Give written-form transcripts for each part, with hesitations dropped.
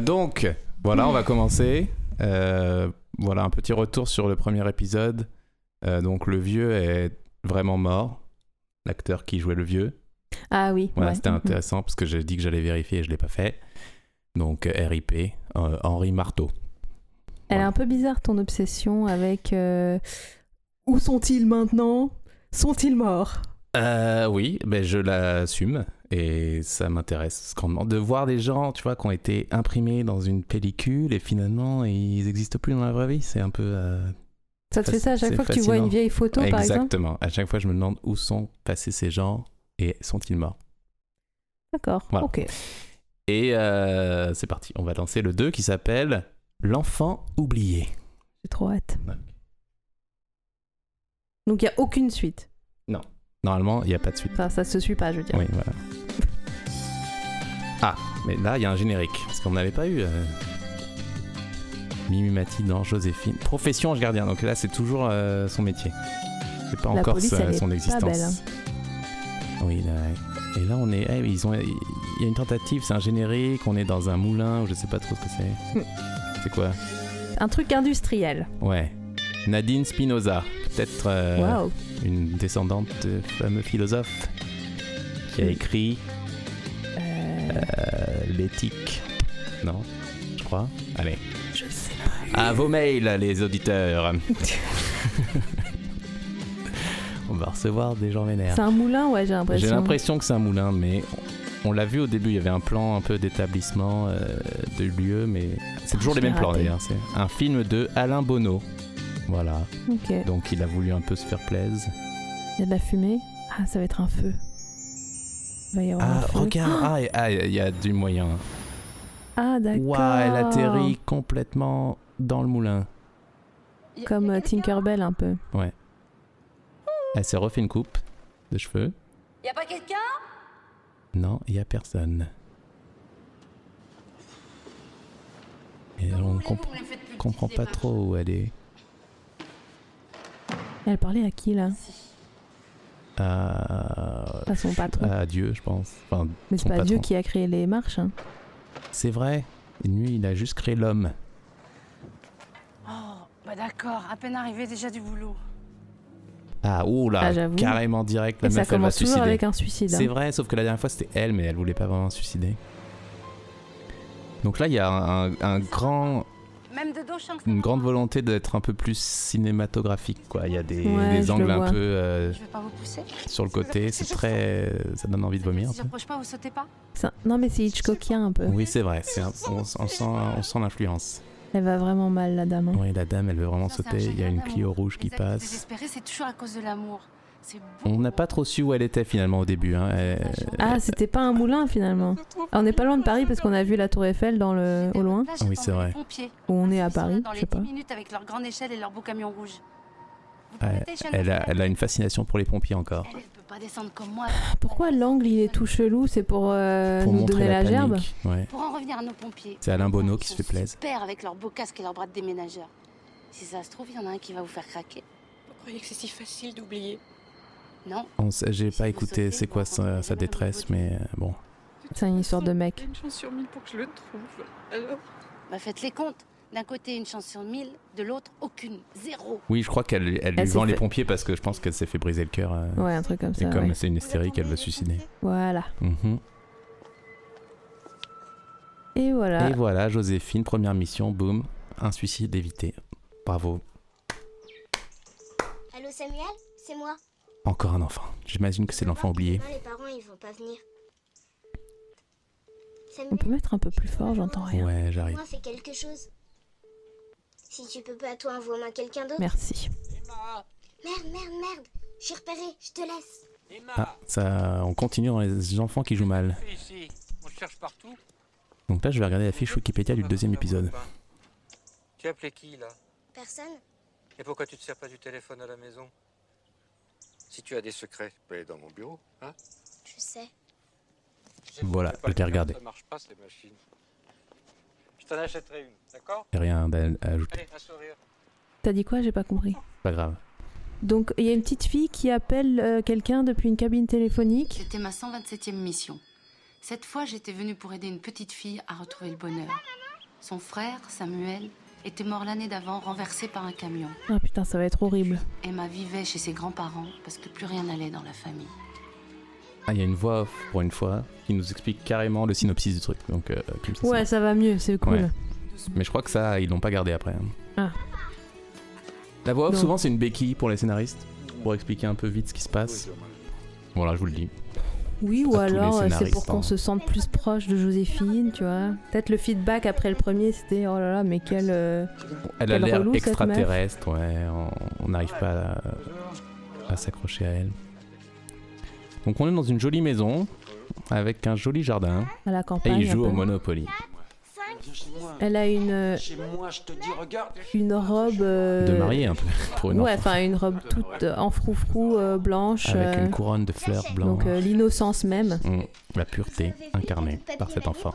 Donc, voilà, on va commencer. Voilà, un petit retour sur le premier épisode. Donc, le vieux est vraiment mort. L'acteur qui jouait le vieux. Ah oui. Voilà, ouais. C'était intéressant parce que j'ai dit que j'allais vérifier et je ne l'ai pas fait. Donc, RIP, Henri Marteau. Elle est un peu bizarre, ton obsession avec où sont-ils maintenant ? Sont-ils morts ? Oui, ben je l'assume et ça m'intéresse de voir des gens, tu vois, qui ont été imprimés dans une pellicule et finalement ils n'existent plus dans la vraie vie. C'est un peu. Ça te fait ça à chaque fois que tu vois une vieille photo, par exemple ? Exactement. À chaque fois, je me demande où sont passés ces gens et sont-ils morts ? D'accord. Voilà. Ok. Et c'est parti. On va lancer le 2 qui s'appelle L'enfant oublié. J'ai trop hâte. Ouais. Donc, il n'y a aucune suite. Non. Normalement, il n'y a pas de suite. Enfin, ça se suit pas, je veux dire. Oui, voilà. Ah, mais là, il y a un générique. Parce qu'on n'avait pas eu... Mimi Mati dans Joséphine. Profession ange gardien. Donc là, c'est toujours son métier. C'est pas la encore police, son existence. Pas belle, hein. Oui, là... Et là, on est... Il y a une tentative, c'est un générique. On est dans un moulin, ou je sais pas trop ce que c'est. C'est quoi ? Un truc industriel. Ouais. Nadine Spinoza, peut-être une descendante de fameux philosophe qui a écrit l'éthique. Non, je crois. Allez. Je sais pas. À vos mails, les auditeurs. On va recevoir des gens vénères. C'est un moulin, ouais, j'ai l'impression. J'ai l'impression que c'est un moulin, mais on l'a vu au début, il y avait un plan un peu d'établissement de lieu, mais c'est toujours les mêmes plans d'ailleurs. C'est un film de Alain Bonneau. Voilà, okay. Donc il a voulu un peu se faire plaisir. Il y a de la fumée. Ah, ça va être un feu. Il va y avoir un feu. Regarde, il y a du moyen. Ah, d'accord. Waouh, elle atterrit complètement dans le moulin. Comme Tinkerbell un peu. Ouais. Elle s'est refait une coupe de cheveux. Y a pas quelqu'un ? Non, y a personne. Et on ne comprend pas trop où elle est. Elle parlait à qui, là ? À son patron. À Dieu, je pense. Enfin, mais c'est pas patron. Dieu qui a créé les marches. Hein. C'est vrai. Lui, il a juste créé l'homme. Oh, bah d'accord. À peine arrivé, déjà du boulot. Ah, oula, carrément direct. La meuf, ça commence toujours avec un suicide. Hein. C'est vrai, sauf que la dernière fois, c'était elle, mais elle voulait pas vraiment se suicider. Donc là, il y a un grand... Une grande volonté d'être un peu plus cinématographique, quoi. Il y a des angles un peu sur le côté, c'est très... ça donne envie de vomir. Non mais c'est Hitchcockien un peu. Oui c'est vrai, on sent l'influence. Elle va vraiment mal la dame. Hein. Oui la dame elle veut vraiment sauter, il y a une Clio rouge qui passe. C'est toujours à cause de l'amour. On n'a pas trop su où elle était finalement au début. Hein. C'était pas un moulin finalement. On n'est pas loin de Paris parce qu'on a vu la Tour Eiffel au loin. Oui, c'est vrai. Où on est à Paris, je sais pas. Elle a une fascination pour les pompiers encore. Pourquoi l'angle il est tout chelou ? C'est pour nous donner la gerbe. Ouais. Pour en revenir à nos pompiers. C'est Alain Bonneau qui se fait plaisir. Super avec leurs beaux casques et leurs bras de déménageurs. Si ça se trouve, il y en a un qui va vous faire craquer. Vous croyez que c'est si facile d'oublier ? Non. J'ai pas écouté c'est quoi sa détresse, mais bon. C'est une histoire de mec. Une chance sur 1000 pour que je le trouve. Alors ? Bah faites les comptes. D'un côté, une chance sur 1000, de l'autre, aucune. 0. Oui, je crois qu'elle lui vend les pompiers parce que je pense qu'elle s'est fait briser le cœur. Ouais, un truc comme ça. Et comme c'est une hystérique, elle veut se suicider. Voilà. Mm-hmm. Et voilà, Joséphine, première mission, boum, un suicide évité. Bravo. Allô Samuel, c'est moi. Encore un enfant. J'imagine que c'est l'enfant oublié. Les parents, ils vont pas venir. Samuel, on peut mettre un peu plus fort, j'entends rien. Ouais, j'arrive. Moi, fais quelque chose. Si tu peux pas, toi, envoie-moi quelqu'un d'autre. Merci. Emma. Merde. J'ai repéré, je te laisse. Emma. Ah, ça, on continue dans les enfants qui jouent mal. On cherche partout. Donc là, je vais regarder la fiche Wikipédia du deuxième épisode. Tu as appelé qui, là ? Personne. Et pourquoi tu te sers pas du téléphone à la maison ? Si tu as des secrets, tu peux aller dans mon bureau, hein ? Je sais. Voilà, je t'ai regardé. Ça marche pas ces machines. Je t'en achèterai une, d'accord ? Rien à ajouter. Allez, un sourire. T'as dit quoi ? J'ai pas compris. Pas grave. Donc il y a une petite fille qui appelle quelqu'un depuis une cabine téléphonique. C'était ma 127e mission. Cette fois, j'étais venue pour aider une petite fille à retrouver le bonheur. Son frère, Samuel, était mort l'année d'avant, renversé par un camion. Ah putain, ça va être horrible. Emma vivait chez ses grands-parents parce que plus rien n'allait dans la famille. Ah, il y a une voix off pour une fois qui nous explique carrément le synopsis du truc. Donc, ouais, ça va mieux, c'est cool. Ouais. Mais je crois que ça, ils l'ont pas gardé après. Ah. La voix off, non. Souvent, c'est une béquille pour les scénaristes, pour expliquer un peu vite ce qui se passe. Voilà, je vous le dis. Oui, ou alors c'est pour qu'on se sente plus proche de Joséphine, tu vois. Peut-être le feedback après le premier, c'était oh là là, mais quelle. Elle a l'air extraterrestre, ouais. On n'arrive pas à s'accrocher à elle. Donc on est dans une jolie maison avec un joli jardin. À la campagne. Et ils jouent au Monopoly. Elle a une robe de mariée un peu pour une enfant. Enfin une robe toute en froufrou blanche avec une couronne de fleurs blanches. Donc l'innocence même, la pureté incarnée par cet enfant.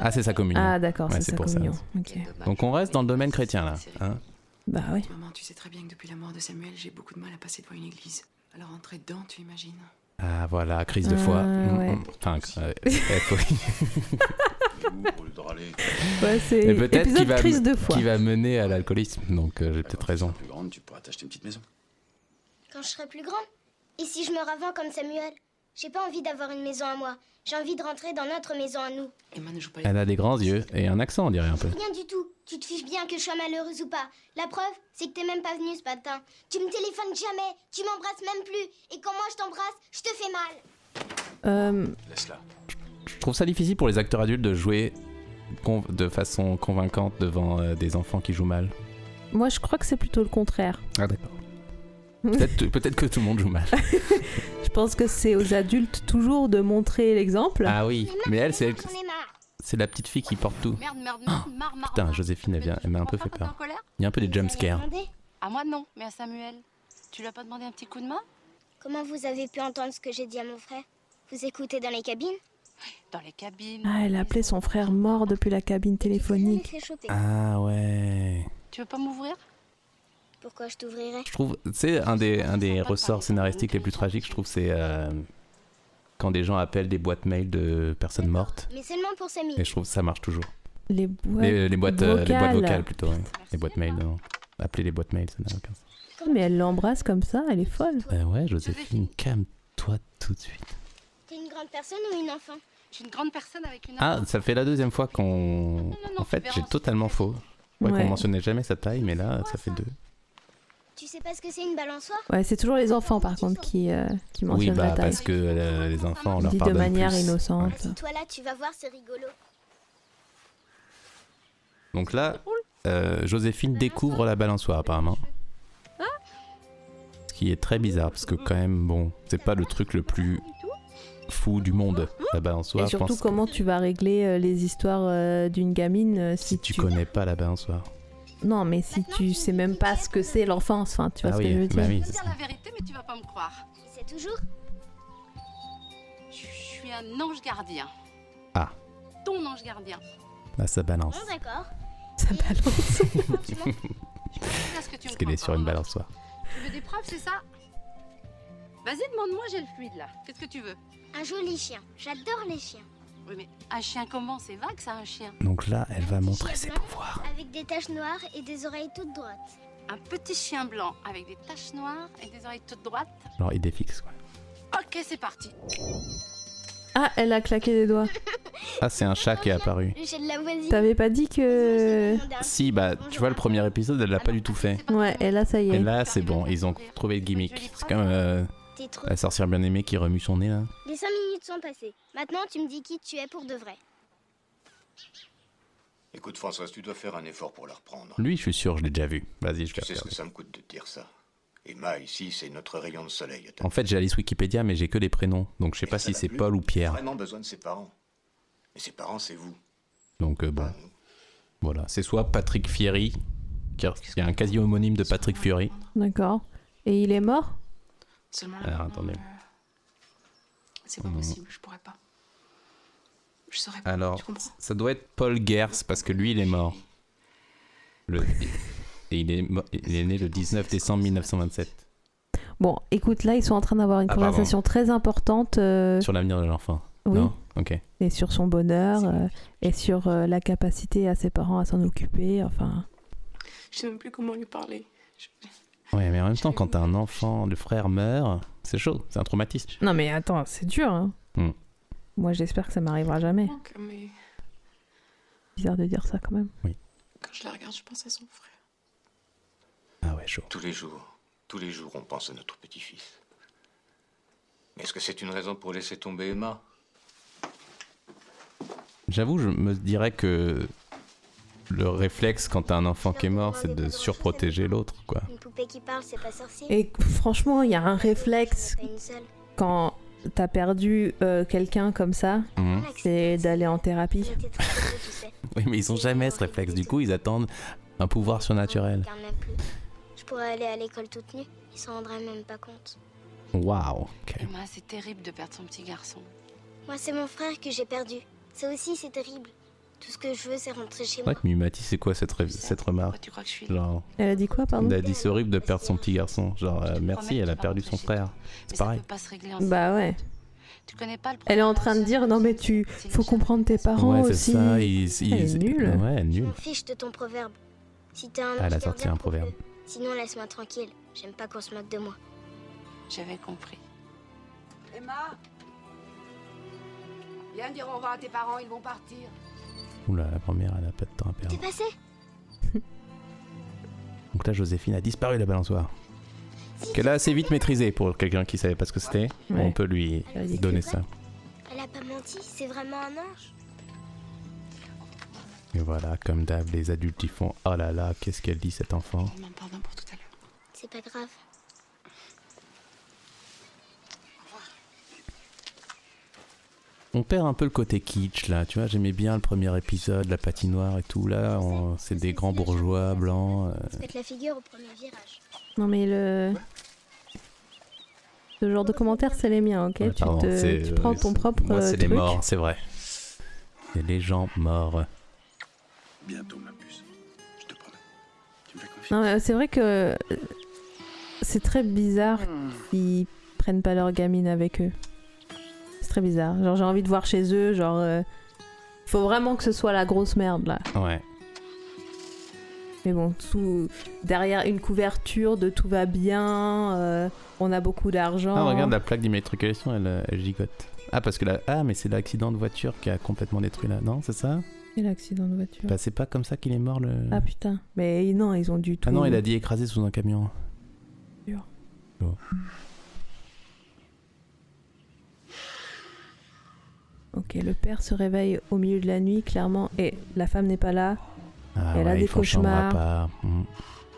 Ah, c'est sa communion. Ah d'accord, ouais, c'est sa pour communion. Ça. Okay. Donc on reste dans le domaine chrétien là, hein. Bah oui. Maman, tu sais très bien que depuis la mort de Samuel, j'ai beaucoup de mal à passer devant une église. Alors rentrer dedans, tu imagines. Ah voilà, crise de foi. Ouais. Enfin, ouais, c'est épisode crise de foi qui va mener à l'alcoolisme, donc j'ai peut-être raison. Plus grande, tu pourras t'acheter une petite maison. Quand je serai plus grande, et si je me ravins comme Samuel, j'ai pas envie d'avoir une maison à moi. J'ai envie de rentrer dans notre maison à nous. Elle a des grands yeux et un accent, on dirait un peu. Rien du tout. Tu te fiches bien que je sois malheureuse ou pas. La preuve, c'est que t'es même pas venue ce matin. Tu me téléphones jamais, tu m'embrasses même plus. Et quand moi je t'embrasse, je te fais mal. Laisse-la. Je trouve ça difficile pour les acteurs adultes de jouer de façon convaincante devant des enfants qui jouent mal. Moi, je crois que c'est plutôt le contraire. Ah d'accord. Peut-être que tout le monde joue mal. Je pense que c'est aux adultes toujours de montrer l'exemple. Ah oui, mais elle, c'est la petite fille qui porte tout. Oh, putain, Joséphine, elle m'a un peu fait peur. Il y a un peu des jumpscares. À moi non, mais à Samuel. Tu lui as pas demandé un petit coup de main ? Comment vous avez pu entendre ce que j'ai dit à mon frère ? Vous écoutez dans les cabines ? Dans les cabines. Ah, elle a appelé son frère mort depuis la cabine téléphonique. Ah ouais. Tu veux pas m'ouvrir ? Pourquoi je t'ouvrirais ? Je trouve, c'est un des ressorts scénaristiques les plus tragiques, je trouve, c'est quand des gens appellent des boîtes mail de personnes mortes. Mais seulement pour Samy. Et je trouve que ça marche toujours. Les boîtes. Les boîtes vocales plutôt. Ouais. Les boîtes mail. Non. Appeler les boîtes mail, ça n'a aucun sens. Mais elle l'embrasse comme ça, elle est folle. Ouais, Joséphine, calme-toi tout de suite. T'es une grande personne ou une enfant ? Je suis une grande personne avec une enfant. Ah, ça fait la deuxième fois qu'on. En fait, j'ai totalement faux. Ouais, qu'on mentionnait jamais sa taille, mais là, ça fait deux. Tu sais pas ce que c'est une balançoire ? Ouais, c'est toujours les enfants par contre qui mentionnent la taille. Oui, bah parce que les enfants, on leur pardonne plus. De manière innocente. Ouais. Toi là, tu vas voir, c'est rigolo. Donc là, Joséphine découvre la balançoire apparemment. Ce qui est très bizarre parce que quand même, bon, c'est pas le truc le plus fou du monde, la balançoire. Et surtout, comment tu vas régler les histoires d'une gamine si tu connais pas la balançoire. Non, mais si tu sais même pas ce que c'est l'enfance, enfin, tu vois ce que je veux dire. Bah oui, c'est ça. Je vais te dire la vérité, mais tu vas pas me croire. C'est toujours. Je suis un ange gardien. Ah. Ton ange gardien. Ah, ça balance. Bon, d'accord. Ça balance. Parce qu'elle est sur une balançoire. Tu veux des preuves, c'est ça ? Vas-y, demande-moi, j'ai le fluide là. Qu'est-ce que tu veux ? Un joli chien. J'adore les chiens. Oui, mais un chien comment ? C'est vague ça, un chien. Donc là, elle va montrer ses pouvoirs. Avec des taches noires et des oreilles toutes droites. Un petit chien blanc avec des taches noires et des oreilles toutes droites. Alors, il défixe, quoi. Ok, c'est parti. Ah, elle a claqué des doigts. Ah, c'est un chat qui est apparu. T'avais pas dit que... Si, bah, tu vois, le premier épisode, elle l'a pas du tout fait. Ouais, et là, ça y est. Et là, c'est bon, ils ont trouvé le gimmick. C'est comme... la sorcière bien-aimée qui remue son nez là. Les 5 minutes sont passées. Maintenant, tu me dis qui tu es pour de vrai. Écoute, Françoise, tu dois faire un effort pour la reprendre. Lui, je suis sûr, je l'ai déjà vu. Vas-y, je vais regarder. Tu sais ce que ça me coûte de te dire ça. Emma, ici, c'est notre rayon de soleil. En fait, j'ai Alice Wikipédia, mais j'ai que les prénoms. Donc, je sais pas si c'est Paul ou Pierre. J'ai vraiment besoin de ses parents. Mais ses parents, c'est vous. Donc, bon. Voilà. C'est soit Patrick Fieri, car il y a un quasi-homonyme de Patrick Fiori. D'accord. Et il est mort ? Alors, attendez. C'est pas possible, je pourrais pas. Je saurais pas. Alors, ça doit être Paul Gers parce que lui, il est mort. Et il est né le 19 décembre 1927. Bon, écoute, là, ils sont en train d'avoir une conversation très importante sur l'avenir de l'enfant. Oui. Non ? Ok. Et sur son bonheur et sur la capacité à ses parents à s'en occuper. Enfin. Je sais même plus comment lui parler. Ouais, mais en même temps, quand t'as un enfant, le frère meurt, c'est chaud, c'est un traumatisme. Non, mais attends, c'est dur. Hein. Moi, j'espère que ça m'arrivera jamais. Mais... Bizarre de dire ça quand même. Oui. Quand je la regarde, je pense à son frère. Ah ouais, chaud. Tous les jours, on pense à notre petit-fils. Mais est-ce que c'est une raison pour laisser tomber Emma ? J'avoue, je me dirais que le réflexe quand t'as un enfant qui est mort, c'est de surprotéger l'autre, quoi. Une poupée qui parle, c'est pas sorcier. Et franchement, il y a un réflexe quand t'as perdu quelqu'un comme ça, c'est d'aller en thérapie. Oui, mais ils ont jamais ce réflexe. Du coup, ils attendent un pouvoir surnaturel. Je pourrais aller à l'école toute nue. Ils s'en rendraient même pas compte. Waouh. Okay. Emma, c'est terrible de perdre son petit garçon. Moi, c'est mon frère que j'ai perdu. Ça aussi, c'est terrible. Tout ce que je veux, c'est rentrer chez moi. Ouais, Mimi Mati, c'est quoi cette remarque ? Tu crois que je suis là ? Genre... Elle a dit quoi, pardon ? Elle a dit c'est horrible de perdre son petit garçon. Genre, merci, elle a perdu son frère. C'est pareil. Bah ouais. Tu connais pas le problème. Elle est en train de dire non, mais tu. Faut comprendre tes parents aussi. Ouais, c'est ça. Elle est nulle. Ouais, elle est nulle. Je m'en fiche de ton proverbe. Si t'as un. Elle a sorti un proverbe. Sinon, laisse-moi tranquille. J'aime pas qu'on se moque de moi. J'avais compris. Emma, viens dire au revoir à tes parents, ils vont partir. Oula, la première, elle a pas de temps à perdre. T'es passé. Donc là, Joséphine a disparu la balançoire. Qu'elle a assez vite maîtrisée pour quelqu'un qui savait pas ce que c'était. Ouais. On peut lui donner ça. Elle a pas menti, c'est vraiment un ange. Et voilà, comme d'hab, les adultes y font oh là là, qu'est-ce qu'elle dit cet enfant. Pardon pour tout à l'heure. C'est pas grave. On perd un peu le côté kitsch là, tu vois, j'aimais bien le premier épisode, la patinoire et tout, là, c'est des grands bourgeois blancs. Faites la figure au premier virage. Non mais ce genre de commentaires, c'est les miens, ok, ouais, tu prends ton propre moi, c'est truc. Les morts, c'est vrai. C'est les gens morts. Bientôt ma puce, je te promets. Tu me fais confiance. Non mais c'est vrai que c'est très bizarre qu'ils prennent pas leur gamine avec eux. Très bizarre. Genre j'ai envie de voir chez eux, genre faut vraiment que ce soit la grosse merde là. Ouais. Mais bon, derrière une couverture de tout va bien, on a beaucoup d'argent. Ah regarde la plaque d'immatriculation, elle gigote. Ah parce que là mais c'est l'accident de voiture qui a complètement détruit là, non, c'est ça ? Et l'accident de voiture. Bah c'est pas comme ça qu'il est mort le. Ah putain. Mais non, ils ont dû tout. Ah non, il a dit écrasé sous un camion. Dur. Oh. Ok, le père se réveille au milieu de la nuit, clairement, et la femme n'est pas là. Ah elle a des cauchemars. Chambre à part.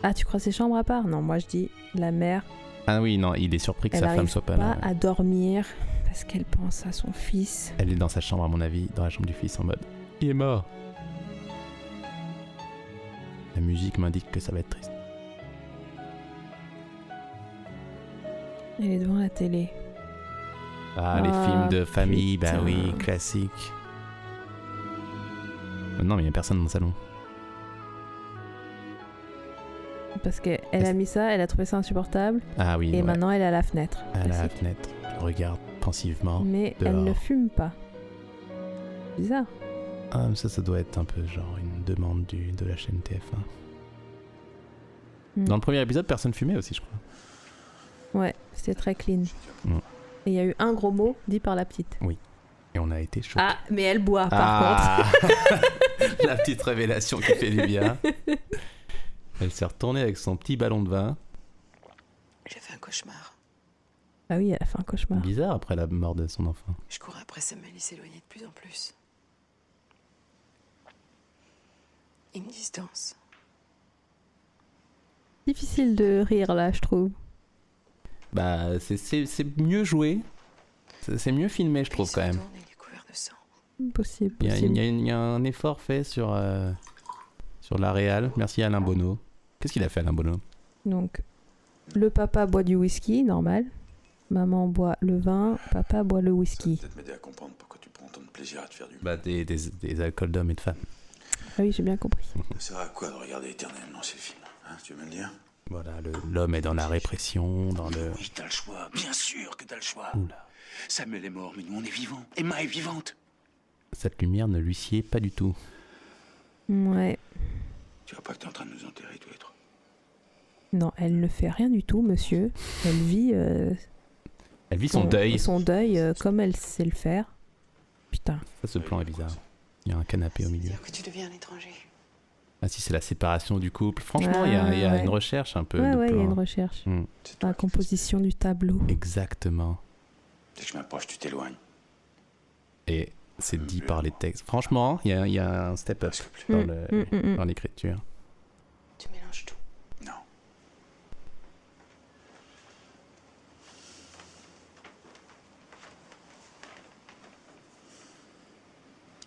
Ah, tu crois c'est chambre à part ? Non, moi je dis la mère. Ah oui, non, il est surpris que sa femme soit pas là. Elle n'arrive pas à dormir parce qu'elle pense à son fils. Elle est dans sa chambre, à mon avis, dans la chambre du fils, en mode « Il est mort !» La musique m'indique que ça va être triste. Elle est devant la télé. Ah, les films de famille, putain. Bah oui, classique. Non, mais il n'y a personne dans le salon. Parce qu'elle a mis ça, elle a trouvé ça insupportable. Ah oui, et maintenant, elle est à la fenêtre. Elle est à la fenêtre, elle regarde pensivement. Mais dehors. Elle ne fume pas. Bizarre. Ah, mais ça doit être un peu genre une demande de la chaîne TF1. Dans le premier épisode, personne fumait aussi, je crois. Ouais, c'était très clean. Et il y a eu un gros mot dit par la petite. Oui. Et on a été choqués. Ah, mais elle boit par contre. La petite révélation qui fait du bien. Elle s'est retournée avec son petit ballon de vin. J'ai fait un cauchemar. Ah oui, elle a fait un cauchemar. Bizarre après la mort de son enfant. Je courais après Samuel, il s'éloignait de plus en plus. Une distance. Difficile de rire là, je trouve. Bah, c'est mieux joué, c'est mieux filmé, je trouve, quand même. Possible. Il y a un effort fait sur la réal. Merci Alain Bonneau. Qu'est-ce qu'il a fait, Alain Bonneau ? Donc, le papa boit du whisky, normal. Maman boit le vin, papa boit le whisky. Ça va peut-être m'aider à comprendre pourquoi tu prends tant de plaisir à te faire du mal. Bah, des alcools d'hommes et de femmes. Ah oui, j'ai bien compris. Ça sert à quoi de regarder éternellement ces films, hein, tu veux me le dire ? Voilà, l'homme est dans la répression, dans le... Oui, t'as le choix, bien sûr que t'as le choix. Oula. Samuel est mort, mais nous on est vivants. Emma est vivante. Cette lumière ne lui sied pas du tout. Ouais. Tu vois pas que t'es en train de nous enterrer tous les trois? Non, elle ne fait rien du tout, monsieur. Elle vit... elle vit son deuil. Son deuil comme elle sait le faire. Putain. Ça, ce plan est bizarre. Il y a un canapé au milieu. C'est-à-dire que tu deviens un étranger. Ah si, c'est la séparation du couple. Franchement, il y a une recherche un peu. Ouais, il y a une recherche. Mmh. C'est la composition du tableau. Exactement. Dès que je m'approche, tu t'éloignes. Et c'est dit par les textes. Franchement, il y a un step-up dans l'écriture. Tu mélanges tout. Non.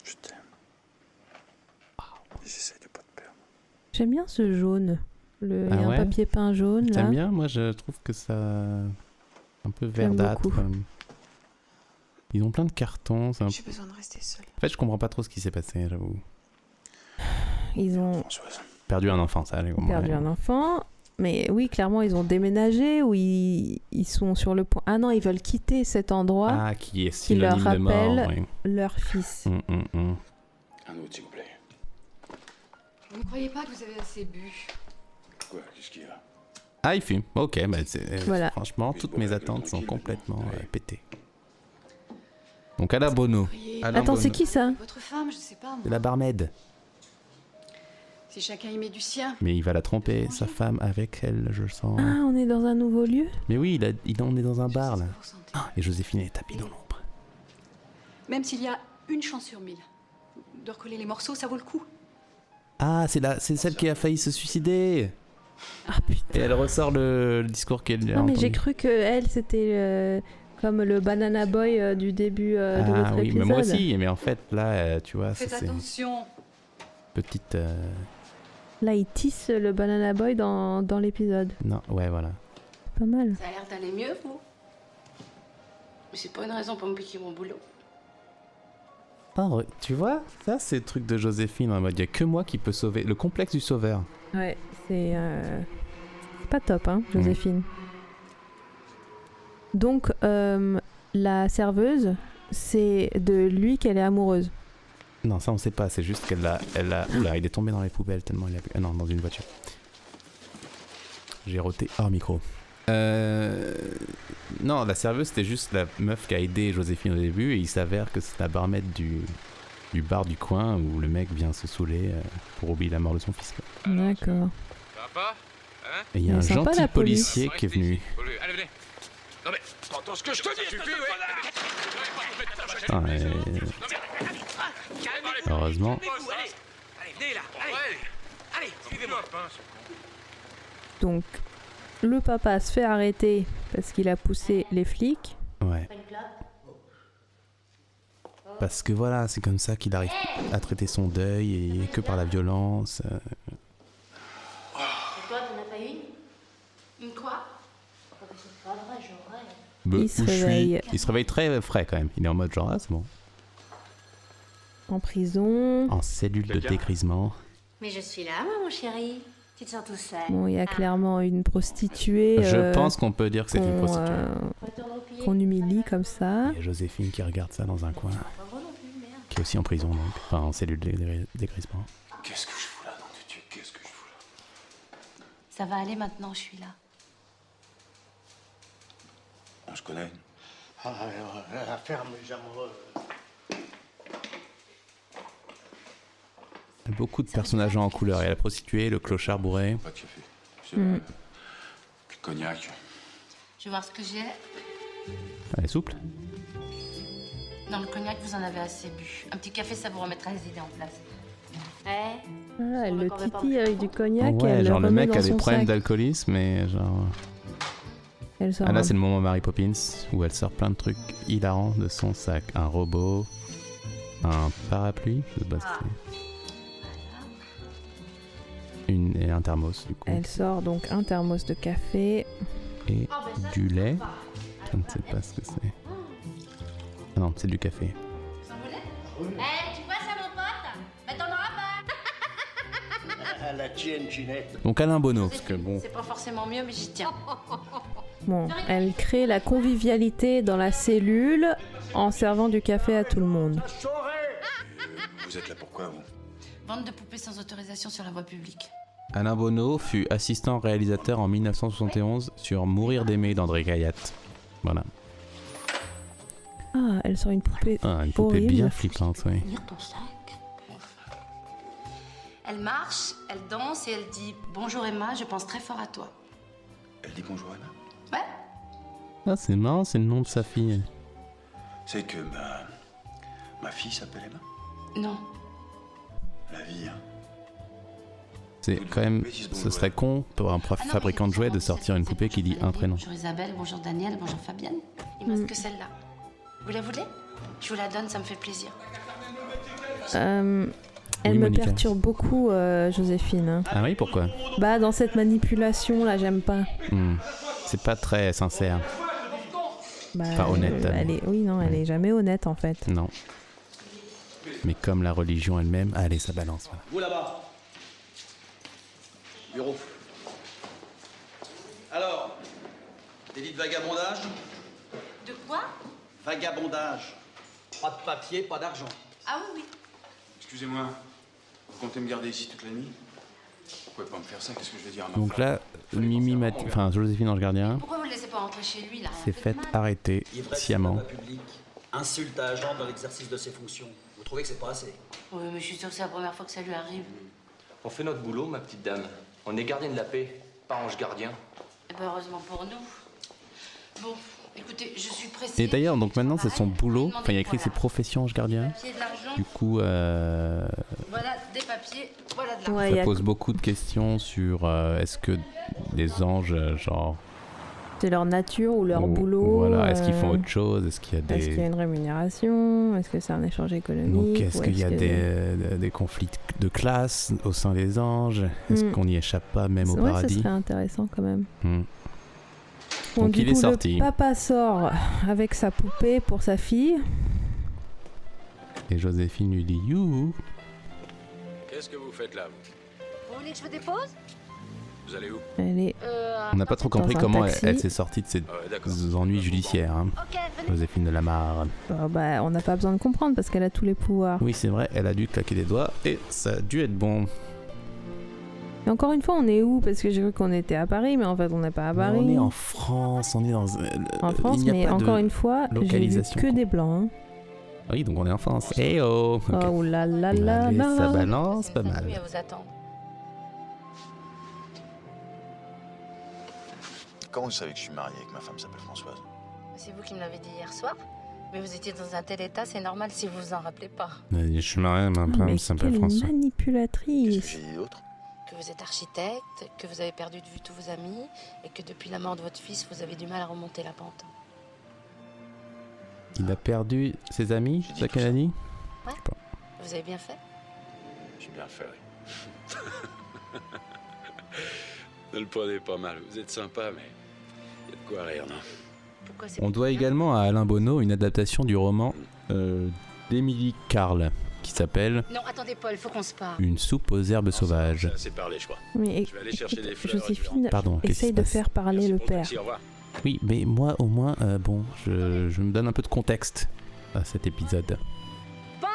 Je t'aime. Oh. J'essaie de pas te perdre. J'aime bien ce jaune. Il y a un papier peint jaune. T'aimes bien? Moi, je trouve que ça... un peu verdâtre. Ils ont plein de cartons. J'ai besoin de rester seule. En fait, je comprends pas trop ce qui s'est passé, j'avoue. Ils ont perdu un enfant, ça. Perdu un enfant. Mais oui, clairement, ils ont déménagé ou ils sont sur le point. Ah non, ils veulent quitter cet endroit. Ah, qui est synonyme de mort. Qui leur rappelle leur fils. Un autre, s'il vous plaît. Vous ne croyez pas que vous avez assez bu? Quoi? Qu'est-ce qu'il y a? Ah, il fume. Ok, bah voilà. Franchement, toutes mes attentes sont complètement pétées. Donc Alain Bonneau. Attends, c'est qui ça? Votre femme, je sais pas, moi. C'est la barmaid. Si chacun y met du sien. Mais il va la tromper, sa femme avec elle, je sens. Ah, on est dans un nouveau lieu? Mais oui, on est dans un bar là. Ah, et Joséphine est tapie dans l'ombre. Même s'il y a une chance sur 1000 de recoller les morceaux, ça vaut le coup. Ah, c'est celle qui a failli se suicider. Ah putain. Et elle ressort le discours qu'elle a entendu. Non mais j'ai cru que elle c'était comme le Banana Boy du début de votre épisode. Ah oui, mais moi aussi, mais en fait là tu vois. Faites attention. Petite. Là il tisse le Banana Boy dans l'épisode. Non, ouais voilà. C'est pas mal. Ça a l'air d'aller mieux vous. Mais c'est pas une raison pour me piquer mon boulot. Ah, tu vois, ça c'est le truc de Joséphine en mode il n'y a que moi qui peux sauver, le complexe du sauveur. Ouais, c'est pas top, hein, Joséphine. Donc, la serveuse, c'est de lui qu'elle est amoureuse. Non, ça on sait pas, c'est juste qu'elle l'a... Oula, il est tombé dans les poubelles tellement il a... Ah non, dans une voiture. J'ai roté hors micro. Non, la serveuse c'était juste la meuf qui a aidé Joséphine au début et il s'avère que c'est la barmaid du bar du coin où le mec vient se saouler pour oublier la mort de son fils. Quoi. D'accord. Et il y a un gentil policier qui est venu. Allez, venez. Non mais, t'entends ce que je te dis, putain. Heureusement. Allez, venez là. Allez, suivez-moi. Donc... Le papa se fait arrêter parce qu'il a poussé les flics. Ouais. Parce que voilà, c'est comme ça qu'il arrive à traiter son deuil et que par la violence. Et toi, t'en as pas une? Une quoi? C'est pas vrai, j'aurais. Il se réveille très frais quand même. Il est en mode genre, ah, c'est bon. En prison. En cellule de dégrisement. Mais je suis là, moi, mon chéri. Tu te sens tout seul. Bon, il y a clairement une prostituée. Je pense qu'on peut dire que c'est une prostituée. Qu'on humilie comme ça. Il y a Joséphine qui regarde ça dans un coin. Qui est aussi en prison, donc. Enfin, en cellule dégrisement. Qu'est-ce que je fous là, non, tu tues? Qu'est-ce que je fous là? Ça va aller maintenant, je suis là. Non, je connais. Ah, la ferme, les amoureux. Beaucoup de personnages en couleur. Il y a la prostituée, le clochard bourré. Pas de café. Plus de cognac. Je vais voir ce que j'ai. Elle est souple. Non, le cognac, vous en avez assez bu. Un petit café, ça vous remettra les idées en place. Ouais. Ah, elle le titille avec du cognac. Ouais, et elle genre le mec a des problèmes d'alcoolisme, mais genre. Là, c'est le moment Mary Poppins où elle sort plein de trucs hilarants de son sac. Un robot, un parapluie. Je sais pas ce que c'est. Et un thermos du coup. Elle sort donc un thermos de café. Et du lait. Je ne sais pas ce que c'est. Ah non, c'est du café. Tu vois ça mon pote? Mais t'en auras pas. à la tienne, Ginette. Donc Alain Bonneau. Parce que bon. C'est pas forcément mieux, mais j'y tiens. Bon, elle crée la convivialité dans la cellule en servant du café à tout le monde. Vous êtes là pourquoi, vous ? Vente de poupées sans autorisation sur la voie publique. Alain Bonneau fut assistant réalisateur en 1971 sur Mourir d'aimer d'André Cayatte. Voilà. Ah, elle sort une poupée. Ah, une poupée horrible. Bien flippante, oui. Elle marche, elle danse et elle dit « Bonjour Emma, je pense très fort à toi ». Elle dit « Bonjour Emma ». Ouais. Ah, c'est marrant, c'est le nom de sa fille. C'est que ma fille s'appelle Emma. Non. La vie, hein. C'est quand même, ce serait con pour un fabricant de jouets de sortir une poupée qui dit un prénom. Bonjour Isabelle, bonjour Daniel, bonjour Fabienne. Il me reste que celle-là. Vous la voulez ? Je vous la donne, ça me fait plaisir. Elle me perturbe beaucoup, Joséphine. Hein. Ah oui, pourquoi ? Bah, dans cette manipulation, là, j'aime pas. C'est pas très sincère. Bah, pas honnête. Elle est jamais honnête, en fait. Non. Mais comme la religion elle-même, allez, ça balance. Voilà. Vous là-bas. Bureau. Alors, délit de vagabondage ? De quoi ? Vagabondage. Pas de papier, pas d'argent. Ah oui, oui. Excusez-moi, vous comptez me garder ici toute la nuit ? Vous pouvez pas me faire ça, qu'est-ce que je vais dire à ma femme ? Donc là, Mimi Mati, enfin Joséphine Ange Gardien, pourquoi vous le laissez pas rentrer chez lui là ? S'est faite arrêter sciemment. Insulte à agent dans l'exercice de ses fonctions. Vous trouvez que c'est pas assez ? Oui, mais je suis sûre que c'est la première fois que ça lui arrive. On fait notre boulot, ma petite dame. On est gardien de la paix, pas ange gardien. Et ben heureusement pour nous. Bon, écoutez, je suis pressée. Et d'ailleurs, donc maintenant, c'est son boulot. Enfin, il y a écrit ses professions ange gardien. Du coup, voilà des papiers, voilà de l'argent. Ouais, ça pose beaucoup de questions sur est-ce que les anges, genre. C'est leur nature ou leur boulot. Voilà, est-ce qu'ils font autre chose ? Est-ce qu'il y a Est-ce qu'il y a une rémunération ? Est-ce que c'est un échange économique ? Donc, est-ce qu'il y a des conflits de classe au sein des anges ? Est-ce qu'on n'y échappe pas même au paradis ? Ce serait intéressant quand même. Bon, donc il est sorti. Le papa sort avec sa poupée pour sa fille. Et Joséphine lui dit « Youhou !» Qu'est-ce que vous faites là, vous ? Vous voulez que je vous dépose ? Vous allez où ? On n'a pas trop compris comment elle s'est sortie de ses ennuis judiciaires, hein. Okay, Joséphine Delamarre. Bah, on n'a pas besoin de comprendre parce qu'elle a tous les pouvoirs. Oui, c'est vrai, elle a dû claquer des doigts et ça a dû être bon. Et encore une fois, on est où ? Parce que j'ai cru qu'on était à Paris, mais en fait, on n'est pas à Paris. Mais on est en France, on est dans. En France, mais encore une fois, j'ai vu que des blancs. Hein. Oui, donc on est en France. Eh oh okay. Oh là là là là. Ça balance pas mal. À vous attendre. Comment vous savez que je suis mariée et que ma femme s'appelle Françoise ? C'est vous qui me l'avez dit hier soir, mais vous étiez dans un tel état, c'est normal si vous vous en rappelez pas. Mais je suis mariée, ma femme s'appelle Françoise. Mais quelle manipulatrice ! Qu'est-ce que j'ai dit d'autre ? Que vous êtes architecte, que vous avez perdu de vue tous vos amis, et que depuis la mort de votre fils, vous avez du mal à remonter la pente. Il a perdu ses amis, c'est ça qu'elle a dit ? Ouais. Vous avez bien fait ? J'ai bien fait, oui. Ne le prenez pas mal, vous êtes sympa, mais... Il y a de quoi rire, non ? On doit également à Alain Bonneau une adaptation du roman d'Émilie Carle qui s'appelle Non, attendez, Paul, faut qu'on se parle. Une soupe aux herbes sauvages. C'est parlé, je crois. Mais je vais aller chercher des fleurs. Joséphine, pardon, essaye de faire parler le père. Oui, mais moi au moins, bon, je me donne un peu de contexte à cet épisode. Paul !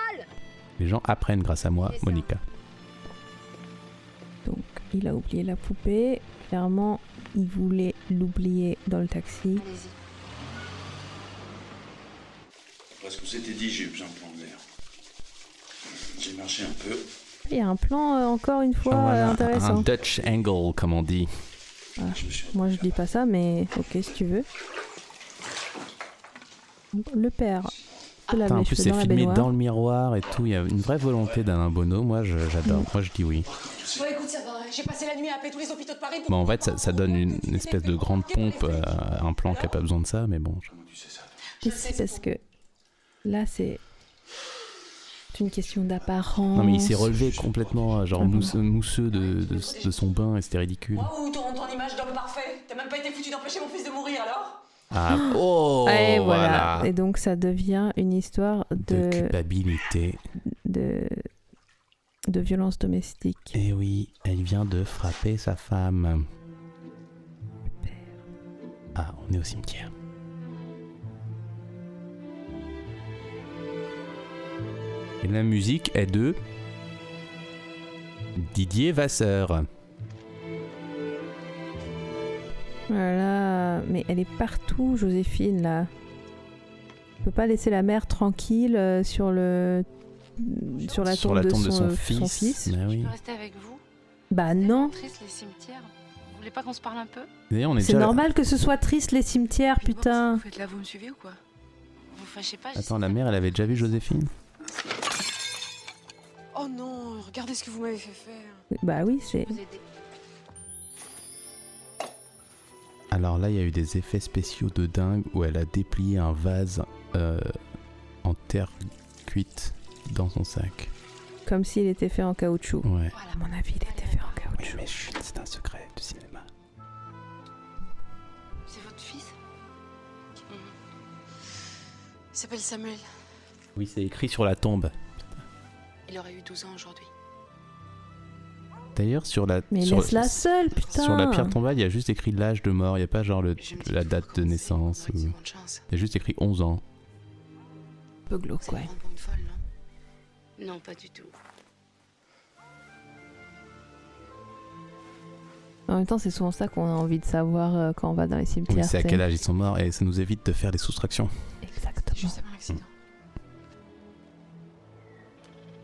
Les gens apprennent grâce à moi, Monica. Donc, il a oublié la poupée. Clairement, il voulait l'oublier dans le taxi. Après ce que vous avez dit, j'ai eu besoin de prendre l'air. J'ai marché un peu. Il y a un plan, encore une fois, intéressant. Un Dutch angle, comme on dit. Ah, moi, je dis pas ça, mais ok, si tu veux. Le père. Attends, en plus, c'est filmé baignoire. Dans le miroir et tout. Il y a une vraie volonté d'Alain Bonneau. Moi, j'adore. Moi, je dis oui. Bon, écoute, ça va. J'ai passé la nuit à appeler tous les hôpitaux de Paris. Bon, en fait, ça donne une espèce de grande pompe à un plan qui n'a pas besoin de ça, mais bon. C'est parce que là, c'est une question d'apparence. Non, mais il s'est relevé complètement, genre mousseux de son bain, et c'était ridicule. Waouh, ton image d'homme parfait. T'as même pas été foutu d'empêcher mon fils de mourir, alors ? Ah, oh, et voilà. Et donc ça devient une histoire de culpabilité, de de violence domestique. Eh oui, elle vient de frapper sa femme. Le père. Ah, on est au cimetière. Et la musique est de Didier Vasseur. Voilà, mais elle est partout, Joséphine, là. On peut pas laisser la mère tranquille sur la tombe de son fils. Bah oui. Je peux rester avec vous ? Bah non. Triste les cimetières. Vous voulez pas qu'on se parle un peu ? C'est normal là. Que ce soit triste les cimetières, je putain. Vous faites là, vous me suivez ou quoi ? Vous fâchez pas ? Attends, la mère, elle avait déjà vu Joséphine ? Oh non, regardez ce que vous m'avez fait faire. Bah oui, c'est... Alors là, il y a eu des effets spéciaux de dingue où elle a déplié un vase en terre cuite dans son sac. Comme s'il était fait en caoutchouc. Ouais. Voilà, à mon avis, il était fait en caoutchouc. Oui, mais chut, c'est un secret du cinéma. C'est votre fils ? Il s'appelle Samuel. Oui, c'est écrit sur la tombe. Il aurait eu 12 ans aujourd'hui. D'ailleurs, laisse-la seule, putain. Sur la pierre tombale, il y a juste écrit l'âge de mort. Il n'y a pas genre la date de naissance. Ou... Il y a juste écrit 11 ans. Un peu glauque, ouais. Non, pas du tout. En même temps, c'est souvent ça qu'on a envie de savoir quand on va dans les cimetières. Oui, c'est à quel âge ils sont morts et ça nous évite de faire des soustractions. Exactement. Juste avant l'accident.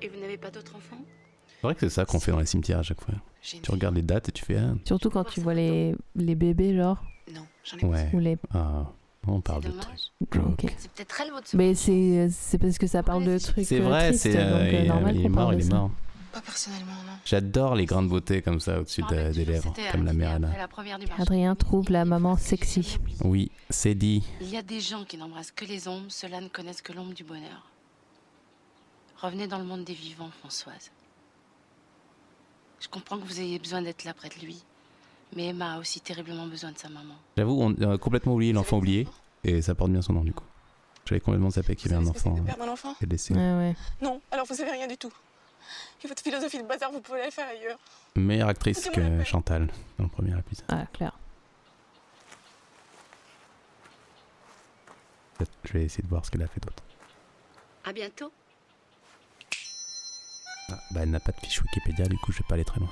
Et vous n'avez pas d'autres enfants ? C'est vrai que c'est ça qu'on fait dans les cimetières à chaque fois. Génial. Tu regardes les dates et tu fais... Ah. Surtout quand tu vois les bébés, genre. Non, j'en ai pas. Ou les... Ah, on parle de trucs. Okay. C'est peut-être elle, votre... Mais c'est parce que ça parle de trucs tristes. C'est vrai, tristes, c'est... normal il est mort, il est mort. Pas personnellement, non. J'adore les grains de beauté comme ça au-dessus des lèvres, comme la mère Anna. Adrien trouve la maman sexy. Oui, c'est dit. Il y a des gens qui n'embrassent que les ombres, ceux-là ne connaissent que l'ombre du bonheur. Revenez dans le monde des vivants, Françoise. Je comprends que vous ayez besoin d'être là près de lui, mais Emma a aussi terriblement besoin de sa maman. J'avoue, on a complètement oublié l'enfant oublié, et ça porte bien son nom du coup. J'avais complètement zappé qu'il y avait un enfant. Vous perdre un enfant et laisser. Ouais, ouais. Non, alors vous savez rien du tout. Et votre philosophie de bazar, vous pouvez la faire ailleurs. Meilleure actrice que Chantal dans le premier épisode. Ah, clair. Je vais essayer de voir ce qu'elle a fait d'autre. À bientôt. Ah, bah elle n'a pas de fiche Wikipédia, du coup je vais pas aller très loin.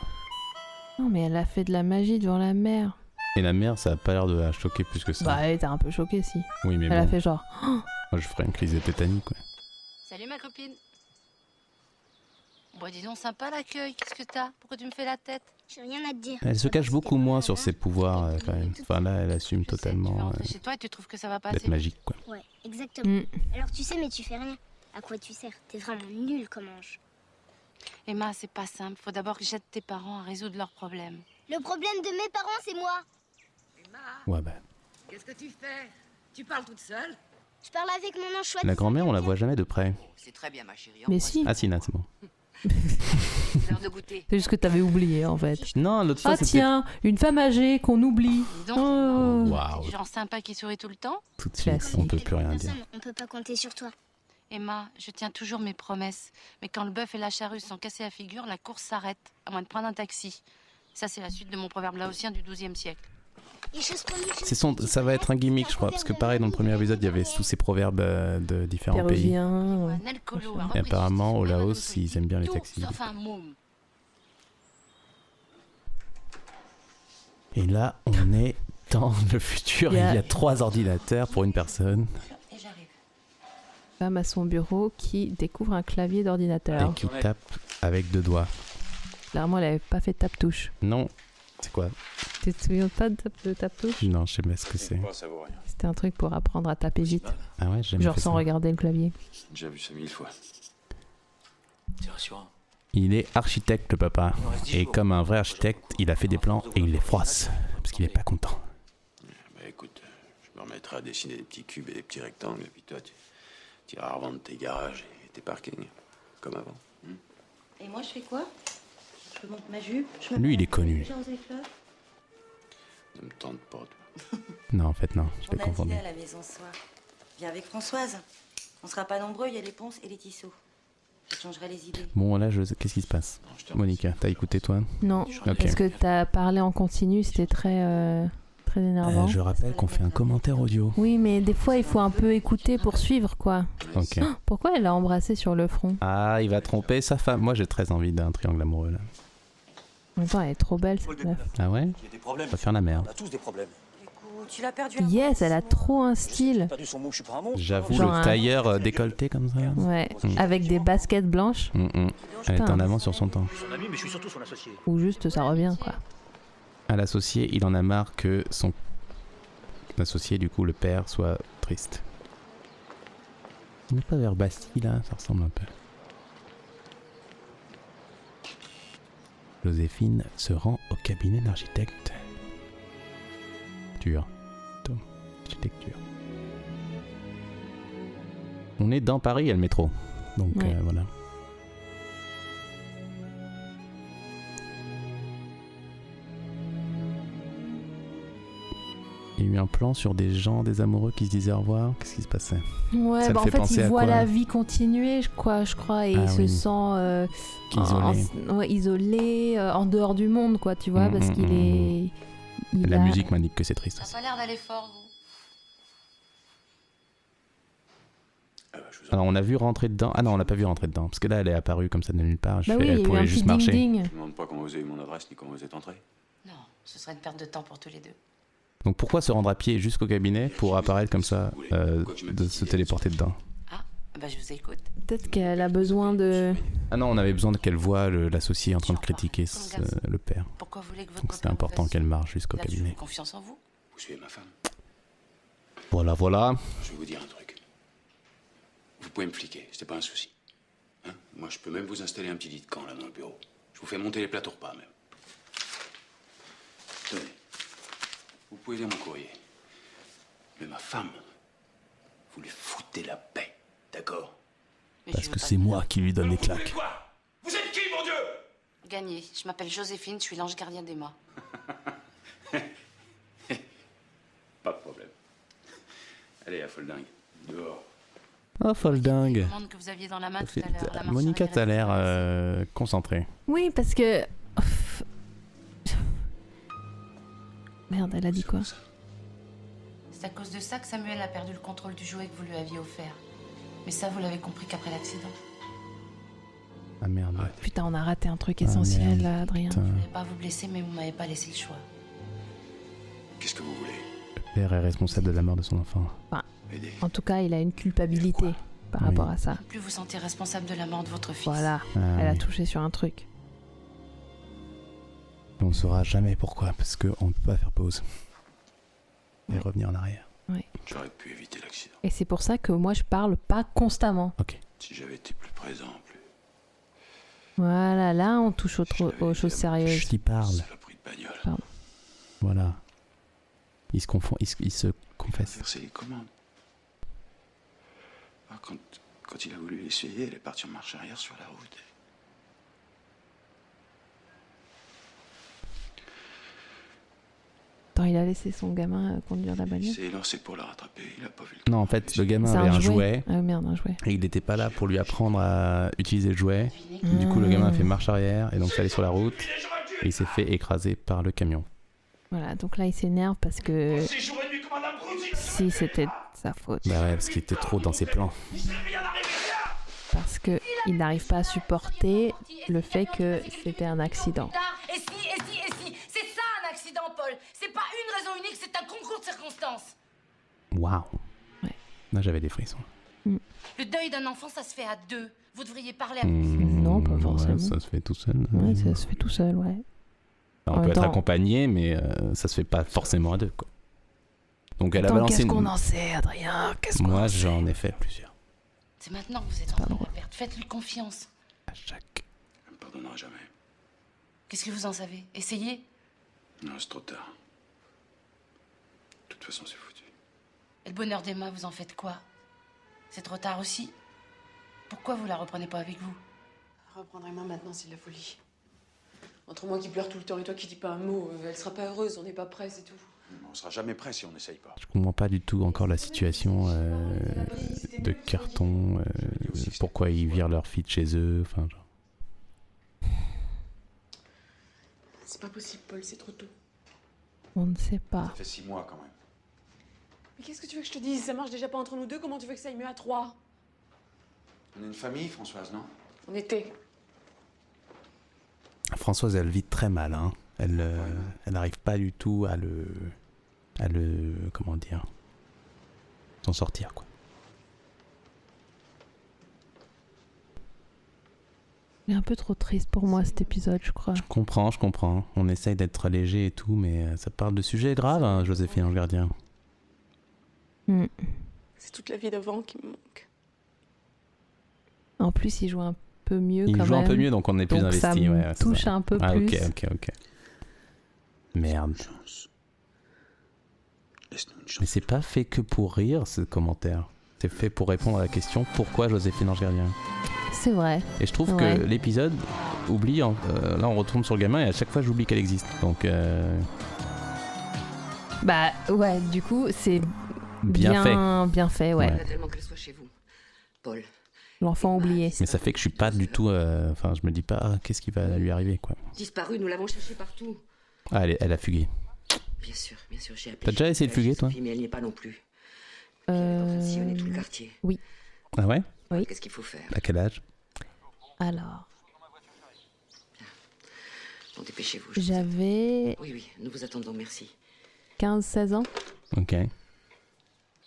Non mais elle a fait de la magie devant la mère. Et la mère, ça a pas l'air de la choquer plus que ça. Bah elle était un peu choquée si. Oui mais elle a fait genre... Moi je ferais une crise de tétanique quoi. Salut ma copine. Bon dis donc sympa l'accueil, qu'est-ce que t'as ? Pourquoi tu me fais la tête ? J'ai rien à te dire. Elle se cache beaucoup moins sur ses pouvoirs quand même. Enfin là elle assume totalement... Tu chez toi et tu trouves que ça va pas assez. D'être magique quoi. Ouais, exactement. Alors tu sais mais tu fais rien. À quoi tu sers ? T'es vraiment nul comme ange. Emma, c'est pas simple. Faut d'abord que j'aide tes parents à résoudre leurs problèmes. Le problème de mes parents, c'est moi. Emma. Ouais, bah. Qu'est-ce que tu fais ? Tu parles toute seule ? Je parle avec mon ange chouette. La grand-mère, on la voit jamais de près. C'est très bien, ma chérie. Mais si. Ah, si, là, c'est bon. L'heure de goûter. C'est juste que t'avais oublié, en fait. Non, l'autre fois, c'était... Ah tiens, une femme âgée qu'on oublie. Donc, wow. Genre sympa qui sourit tout le temps. Tout de suite, on peut plus rien dire. On peut pas compter sur toi. Emma, je tiens toujours mes promesses, mais quand le bœuf et la charrue sont cassés à figure, la course s'arrête, à moins de prendre un taxi. Ça, c'est la suite de mon proverbe laotien du XIIe siècle. Ça va être un gimmick, je crois, parce que pareil, dans le premier épisode, il y avait tous ces proverbes de différents pays. Et apparemment, au Laos, ils aiment bien les taxis. Et là, on est dans le futur, il y a 3 ordinateurs pour une personne. Femme à son bureau qui découvre un clavier d'ordinateur. Et qui tape avec 2 doigts. Clairement, elle avait pas fait tape-touche. Non. C'est quoi ? Tu te souviens pas de tape-touche ? Non, je sais pas ce que c'est. C'était un truc pour apprendre à taper vite. Ah ouais, j'aime bien. Genre sans regarder le clavier. J'ai déjà vu ça 1000 fois. C'est rassurant. Il est architecte, le papa. Et comme un vrai architecte, il a fait des plans et il les froisse. Parce qu'il est pas content. Bah écoute, je me remettrai à dessiner des petits cubes et des petits rectangles. Et puis toi, tu iras revendre tes garages et tes parkings, comme avant. Et moi, je fais quoi ? Je monte ma jupe. Lui, il est connu. Ne me tente pas, toi. Non, en fait, non. Je vais confondre. On a dîné à la maison ce soir. Viens avec Françoise. On sera pas nombreux, il y a les ponces et les tissos. Ça te changerait les idées. Bon, là, qu'est-ce qui se passe, Monica? T'as écouté, toi? Non, okay. Parce que t'as parlé en continu, c'était très... très énervant. Je rappelle qu'on fait un commentaire audio. Oui, mais des fois, il faut un peu écouter pour suivre, quoi. Okay. Oh, pourquoi elle l'a embrassé sur le front? Ah, il va tromper sa femme. Moi, j'ai très envie d'un triangle amoureux, là. Attends, elle est trop belle, cette meuf. Ah ouais? Ça va faire la merde. On a tous des problèmes. Tu l'as perdu. Yes, elle a trop un style. J'avoue, genre le tailleur décolleté comme ça. Ouais, avec des baskets blanches. Elle est en avant sur son temps. Ou juste, ça revient, quoi. À l'associé, il en a marre que son associé, du coup, le père, soit triste. On n'est pas vers Bastille, là, ça ressemble un peu. Joséphine se rend au cabinet d'architecte. Architecture. On est dans Paris, il y a le métro. Donc ouais. Voilà. Il y a eu un plan sur des gens, des amoureux qui se disaient au revoir. Qu'est-ce qui se passait? Ouais, bah en fait, ils voient la vie continuer, je crois, et ils se sentent isolés, en dehors du monde, quoi, tu vois, parce qu'il est... La musique m'indique que c'est triste. Ça n'a pas l'air d'aller fort, vous. Alors, on a vu rentrer dedans. Ah non, on l'a pas vu rentrer dedans. Parce que là, elle est apparue comme ça de nulle part. Bah oui, elle pouvait juste marcher. Ding ding. Je ne demande pas comment vous avez eu mon adresse ni comment vous êtes entrés. Non, ce serait une perte de temps pour tous les deux. Donc pourquoi se rendre à pied jusqu'au cabinet pour apparaître comme ça, de se téléporter dedans? Ah, bah je vous écoute. Peut-être qu'elle a besoin de... Ah non, on avait besoin qu'elle voie l'associé en train de critiquer le père. Pourquoi vous voulez que votre... Donc c'était important qu'elle marche jusqu'au cabinet. J'ai confiance en vous. Vous suivez ma femme. Voilà. Je vais vous dire un truc. Vous pouvez me fliquer, c'était pas un souci. Hein? Moi, je peux même vous installer un petit lit de camp, là, dans le bureau. Je vous fais monter les plateaux repas, même. Tenez. Vous pouvez lire mon courrier. Mais ma femme, vous lui foutez la paix, d'accord? Parce que c'est moi qui lui donne des claques. Vous êtes qui, mon Dieu? Gagné. Je m'appelle Joséphine, je suis l'ange gardien d'Emma. Pas de problème. Allez, à foldingue. Dehors. Oh, foldingue. Monica, t'as l'air concentrée. Oui, parce que... Merde, elle a dit quoi? C'est à cause de ça que Samuel a perdu le contrôle du jouet que vous lui aviez offert. Mais ça, vous l'avez compris qu'après l'accident. Ah merde. Putain, on a raté un truc essentiel, là, Adrien. Je voulais pas vous blesser, mais vous m'avez pas laissé le choix. Qu'est-ce que vous voulez? Le père est responsable de la mort de son enfant. Enfin, en tout cas, il a une culpabilité par rapport à ça. Plus vous sentez responsable de la mort de votre fils. Voilà, elle a touché sur un truc. On ne saura jamais pourquoi, parce qu'on ne peut pas faire pause et revenir en arrière. Ouais. J'aurais pu éviter l'accident. Et c'est pour ça que moi je parle pas constamment. Ok. Si j'avais été plus présent, Voilà, là on touche aux choses sérieuses. Je t'y parle. Pardon. Voilà. Il se confond, il se confesse. C'est les commandes. Ah, quand il a voulu essayer, elle est partie en marche arrière sur la route. Attends, il a laissé son gamin conduire la bagnole. C'est pour la rattraper, il a pas vu le... Non, en fait, le gamin avait un jouet. Ah merde, un jouet. Et il n'était pas là pour lui apprendre à utiliser le jouet. Du coup, le gamin a fait marche arrière et donc ça allait sur la route. Et il s'est fait écraser par le camion. Voilà, donc là, il s'énerve parce que... Si, c'était sa faute. Bah ouais, parce qu'il était trop dans ses plans. Parce que il n'arrive pas à supporter le fait que c'était un accident. Paul, c'est pas une raison unique, c'est un concours de circonstances. Waouh. Ouais. Là, j'avais des frissons. Le deuil d'un enfant, ça se fait à deux. Vous devriez parler à... Non, pas forcément. Ça se fait tout seul. Ouais, ça se fait tout seul, ouais. Alors, on peut être accompagné, mais ça se fait pas forcément à deux, quoi. Donc, elle a balancé... Qu'est-ce qu'on en sait, Adrien? Moi, j'en ai fait plusieurs. C'est maintenant que vous êtes en train de perdre. Faites-lui confiance. À chaque... Elle me pardonnera jamais. Qu'est-ce que vous en savez? Essayez. Non, c'est trop tard. De toute façon, c'est foutu. Et le bonheur d'Emma, vous en faites quoi? C'est trop tard aussi? Pourquoi vous la reprenez pas avec vous? Reprendre Emma maintenant, c'est de la folie. Entre moi qui pleure tout le temps et toi qui dis pas un mot, elle sera pas heureuse, on n'est pas prêt, c'est tout. On sera jamais prêt si on n'essaye pas. Je comprends pas du tout encore la situation de carton, pourquoi ils virent leur fille de chez eux, enfin genre. C'est pas possible, Paul, c'est trop tôt. On ne sait pas. Ça fait 6 mois quand même. Mais qu'est-ce que tu veux que je te dise? Ça marche déjà pas entre nous deux, comment tu veux que ça aille mieux à 3? On est une famille, Françoise, non? On était. Françoise, elle vit très mal, hein. Elle n'arrive pas du tout à le comment dire, s'en sortir, quoi. Il est un peu trop triste pour moi cet épisode, je crois. Je comprends. On essaye d'être léger et tout, mais ça parle de sujets graves, hein, Joséphine Gardien. Mm. C'est toute la vie d'avant qui me manque. En plus, il joue un peu mieux quand même. Il joue un peu mieux, donc on est plus investi. Ça me touche un peu plus. Ok. Merde. Mais c'est pas fait que pour rire, ce commentaire. C'est fait pour répondre à la question pourquoi Joséphine Gardien. C'est vrai. Et je trouve que l'épisode oublie. Là, on retourne sur le gamin et à chaque fois, j'oublie qu'elle existe. Donc. Bah ouais, du coup, c'est bien fait, ouais. Je veux tellement qu'elle soit chez vous, Paul. L'enfant oublié. Mais ça fait que je suis pas du tout. Enfin, je me dis pas qu'est-ce qui va lui arriver, quoi. Disparue, nous l'avons cherchée partout. Ah, elle a fugué. Bien sûr, j'ai appelé. T'as déjà essayé de fuguer, toi? Mais elle n'y est pas non plus. Si on est tout le quartier. Oui. Ah ouais? Oui. Qu'est-ce qu'il faut faire? À quel âge? Alors. Bon, dépêchez-vous. J'avais. Oui, nous vous attendons, merci. 15-16 ans. Ok.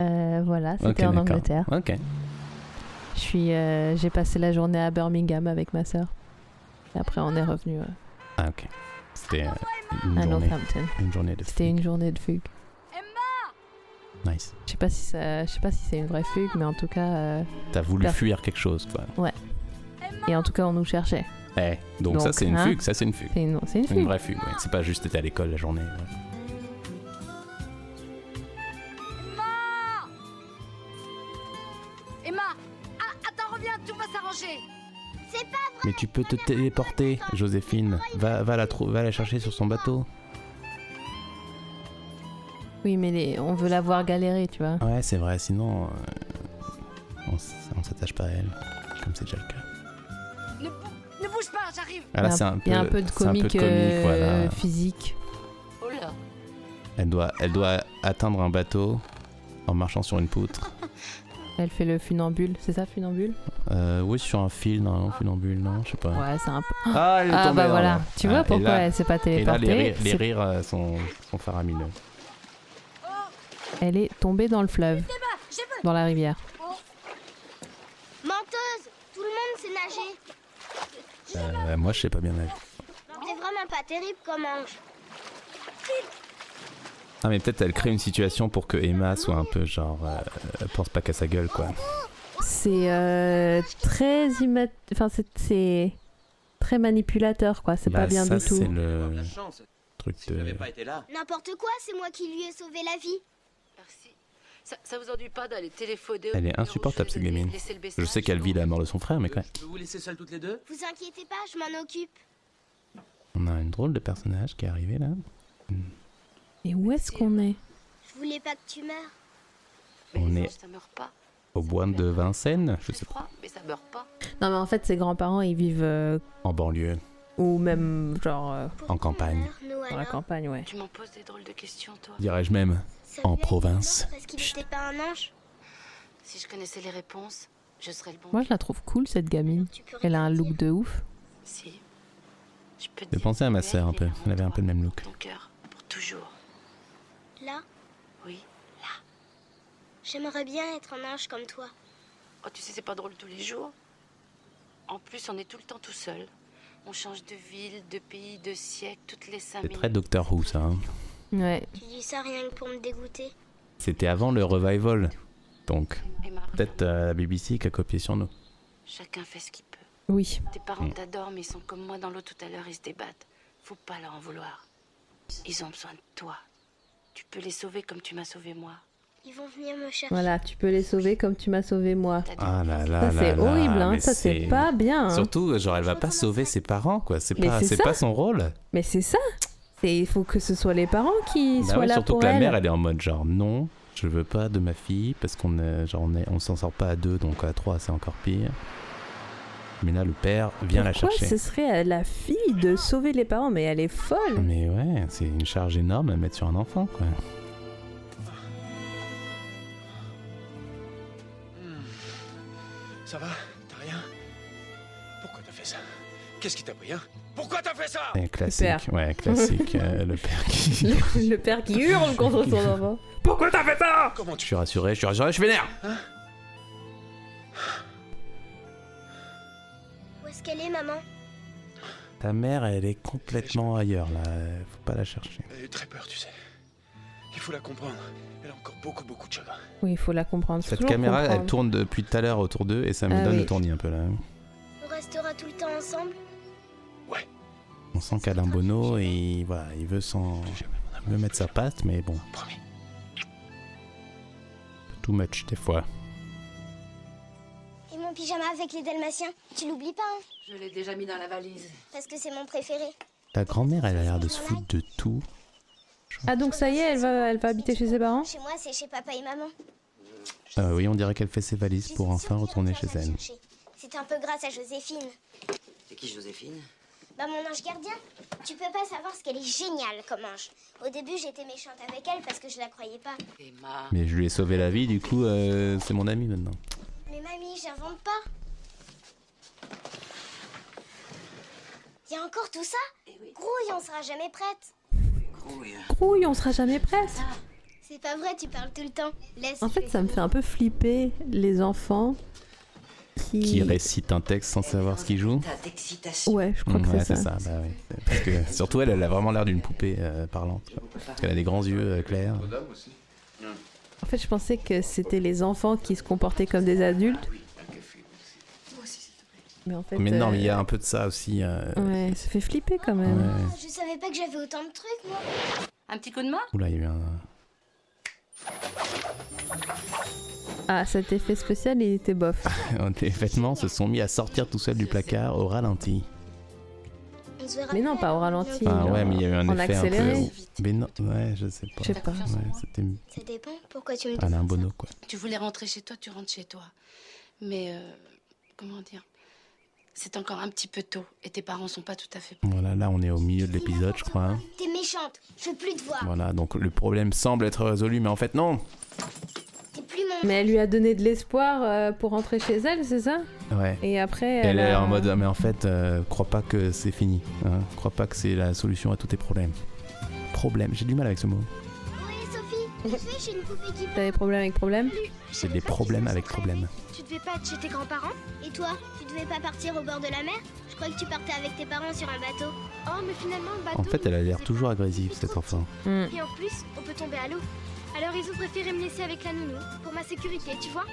Voilà, c'était en Angleterre. Ok. J'ai passé la journée à Birmingham avec ma sœur. Et après, on est revenu. Ah, ok. C'était une journée de fugue. Nice. Je sais pas si c'est une vraie fugue, mais en tout cas. T'as voulu fuir quelque chose, quoi. Ouais. Et en tout cas, on nous cherchait. Donc ça, c'est une fugue. C'est une vraie fugue. Ouais. C'est pas juste t'étais à l'école la journée. Ouais. Emma, attends, reviens, tout va s'arranger. C'est pas vrai. Mais tu peux te téléporter, Joséphine. Va la chercher sur son bateau. Oui, mais on veut la voir galérer, tu vois. Ouais, c'est vrai, sinon on s'attache pas à elle, comme c'est déjà le cas. Ne bouge pas, j'arrive. Ah là, il y a un peu de comique, voilà. Physique. Oh là. Elle doit atteindre un bateau en marchant sur une poutre. Elle fait le funambule, c'est ça, funambule? Oui, sur un fil, non, funambule, non, je sais pas. Ouais, c'est un peu... Ah, elle est tombée, bah voilà, tu vois pourquoi elle s'est pas téléportée. Et là, les rires sont faramineux. Elle est tombée dans le fleuve, dans la rivière. Menteuse, tout le monde sait nager. Moi, je sais pas bien nager. C'est vraiment pas terrible comme ange. Ah, mais peut-être elle crée une situation pour que Emma soit un peu genre, elle pense pas qu'à sa gueule, quoi. C'est très enfin, c'est très manipulateur, quoi. C'est pas bien du tout. C'est le truc de. N'importe quoi, c'est moi qui lui ai sauvé la vie. Ça vous ennuie pas d'aller téléphoner? Elle est insupportable, cette gamine. Je sais qu'elle vit la mort de son frère, mais quoi. Je peux vous laisser seules toutes les deux? Vous inquiétez pas, je m'en occupe. On a une drôle de personnage qui est arrivé là. Et où est-ce qu'on est? Je voulais pas que tu meurs. On est au bois de Vincennes, je sais pas. Mais ça meurt pas. Non, mais en fait, ses grands-parents, ils vivent en banlieue. Ou même, genre... en campagne. Dans la campagne, ouais. Tu m'en poses des drôles de questions, toi. Dirais-je même, en province. Parce qu'il n'était pas un ange. Si je connaissais les réponses, je serais le bon. Moi, je la trouve cool, cette gamine. Elle a un look de ouf. Si. Je pensais à ma sœur, un peu. Elle avait un peu le même look. Ton cœur, pour toujours. Là? Oui, là. J'aimerais bien être un ange comme toi. Oh, tu sais, c'est pas drôle tous les jours. En plus, on est tout le temps tout seul. On change de ville, de pays, de siècle, toutes les 5 minutes. C'est très Docteur Who, ça. Hein. Ouais. Tu dis ça rien que pour me dégoûter. C'était avant le revival, donc peut-être la BBC qui a copié sur nous. Chacun fait ce qu'il peut. Oui. Tes parents t'adorent, mais ils sont comme moi dans l'eau tout à l'heure, ils se débattent. Faut pas leur en vouloir. Ils ont besoin de toi. Tu peux les sauver comme tu m'as sauvé moi. Ils vont venir me chercher. Voilà, tu peux les sauver comme tu m'as sauvé moi. Ah là là, ça c'est horrible, hein. Ça c'est pas bien. Hein. Surtout, genre elle va pas sauver ses parents, quoi. C'est pas son rôle. Mais c'est ça. Il faut que ce soit les parents qui soient là pour elle. Surtout que la mère, elle est en mode genre non, je veux pas de ma fille parce qu'on est, genre on s'en sort pas à deux, donc à trois c'est encore pire. Mais là, le père vient la chercher. Pourquoi ce serait à la fille de sauver les parents? Mais elle est folle. Mais ouais, c'est une charge énorme à mettre sur un enfant, quoi. Ça va? T'as rien? Pourquoi t'as fait ça? Qu'est-ce qui t'a pris, hein? Pourquoi t'as fait ça? Classique. Le père qui... le père qui hurle contre son enfant. Pourquoi t'as fait ça? Comment tu... Je suis rassuré, je suis vénère. Hein? Où est-ce qu'elle est, maman? Ta mère, elle est complètement ailleurs, là. Faut pas la chercher. Elle a eu très peur, tu sais. Il faut la comprendre. Elle a encore beaucoup de choses. Oui, il faut la comprendre. Cette caméra, elle tourne depuis tout à l'heure autour d'eux et ça me donne le tournis un peu là. On restera tout le temps ensemble? Ouais. On sent qu'Alain Bonneau, il veut mettre sa patte, mais bon. Promis. Too much des fois. Et mon pyjama avec les dalmatiens, tu l'oublies pas, hein? Je l'ai déjà mis dans la valise. Parce que c'est mon préféré. Ta grand-mère, elle a l'air de se foutre de tout. Ah donc ça y est, elle va habiter chez ses parents? Chez moi, c'est chez papa et maman. Oui, on dirait qu'elle fait ses valises pour enfin retourner chez elle. C'est un peu grâce à Joséphine. C'est qui Joséphine? Bah mon ange gardien. Tu peux pas savoir ce qu'elle est géniale comme ange. Au début, j'étais méchante avec elle parce que je la croyais pas. Emma. Mais je lui ai sauvé la vie, du coup, c'est mon amie maintenant. Mais mamie, j'invente pas. Y a encore tout ça? Grouille, on sera jamais prête. Grouille, on sera jamais prête. C'est pas vrai, tu parles tout le temps. En fait, ça me fait un peu flipper les enfants qui récitent un texte sans savoir ce qu'ils jouent. Ouais, je crois que c'est ça. Bah, ouais. Parce que, surtout, elle a vraiment l'air d'une poupée parlante. Parce qu'elle a des grands yeux clairs. En fait, je pensais que c'était les enfants qui se comportaient comme des adultes. Mais, en fait, non, mais il y a un peu de ça aussi. Ouais, ça fait flipper quand même. Ouais. Je savais pas que j'avais autant de trucs, moi. Un petit coup de main? Oula, il y a eu un... Ah, cet effet spécial, il était bof. Les vêtements se sont mis à sortir tout seuls du placard au ralenti. Mais non, pas au ralenti. Ah ouais, mais il y a eu un effet accéléré. Un peu... Mais non, ouais, je sais pas. Ouais, ça dépend, pourquoi tu me dis ça? Alain Bonneau, quoi. Tu voulais rentrer chez toi, tu rentres chez toi. Mais, comment dire? C'est encore un petit peu tôt et tes parents sont pas tout à fait... Voilà, là on est au milieu de l'épisode, je crois. T'es méchante, je veux plus te voir. Voilà, donc le problème semble être résolu, mais en fait non. T'es plus mon... Mais elle lui a donné de l'espoir pour rentrer chez elle, c'est ça? Ouais. Et après... Elle est en mode, mais en fait, crois pas que c'est fini. Hein. Crois pas que c'est la solution à tous tes problèmes. Problème, j'ai du mal avec ce mot. Oui, Sophie, je suis une poupée qui... T'as des problèmes avec problème? C'est des problèmes avec problème. Tu devais pas être chez tes grands-parents? Et toi, tu devais pas partir au bord de la mer? Je crois que tu partais avec tes parents sur un bateau. Oh, mais finalement, le bateau... En fait, elle a l'air toujours agressive, cette enfant. Et en plus, on peut tomber à l'eau. Alors, ils ont préféré me laisser avec la nounou, pour ma sécurité, tu vois?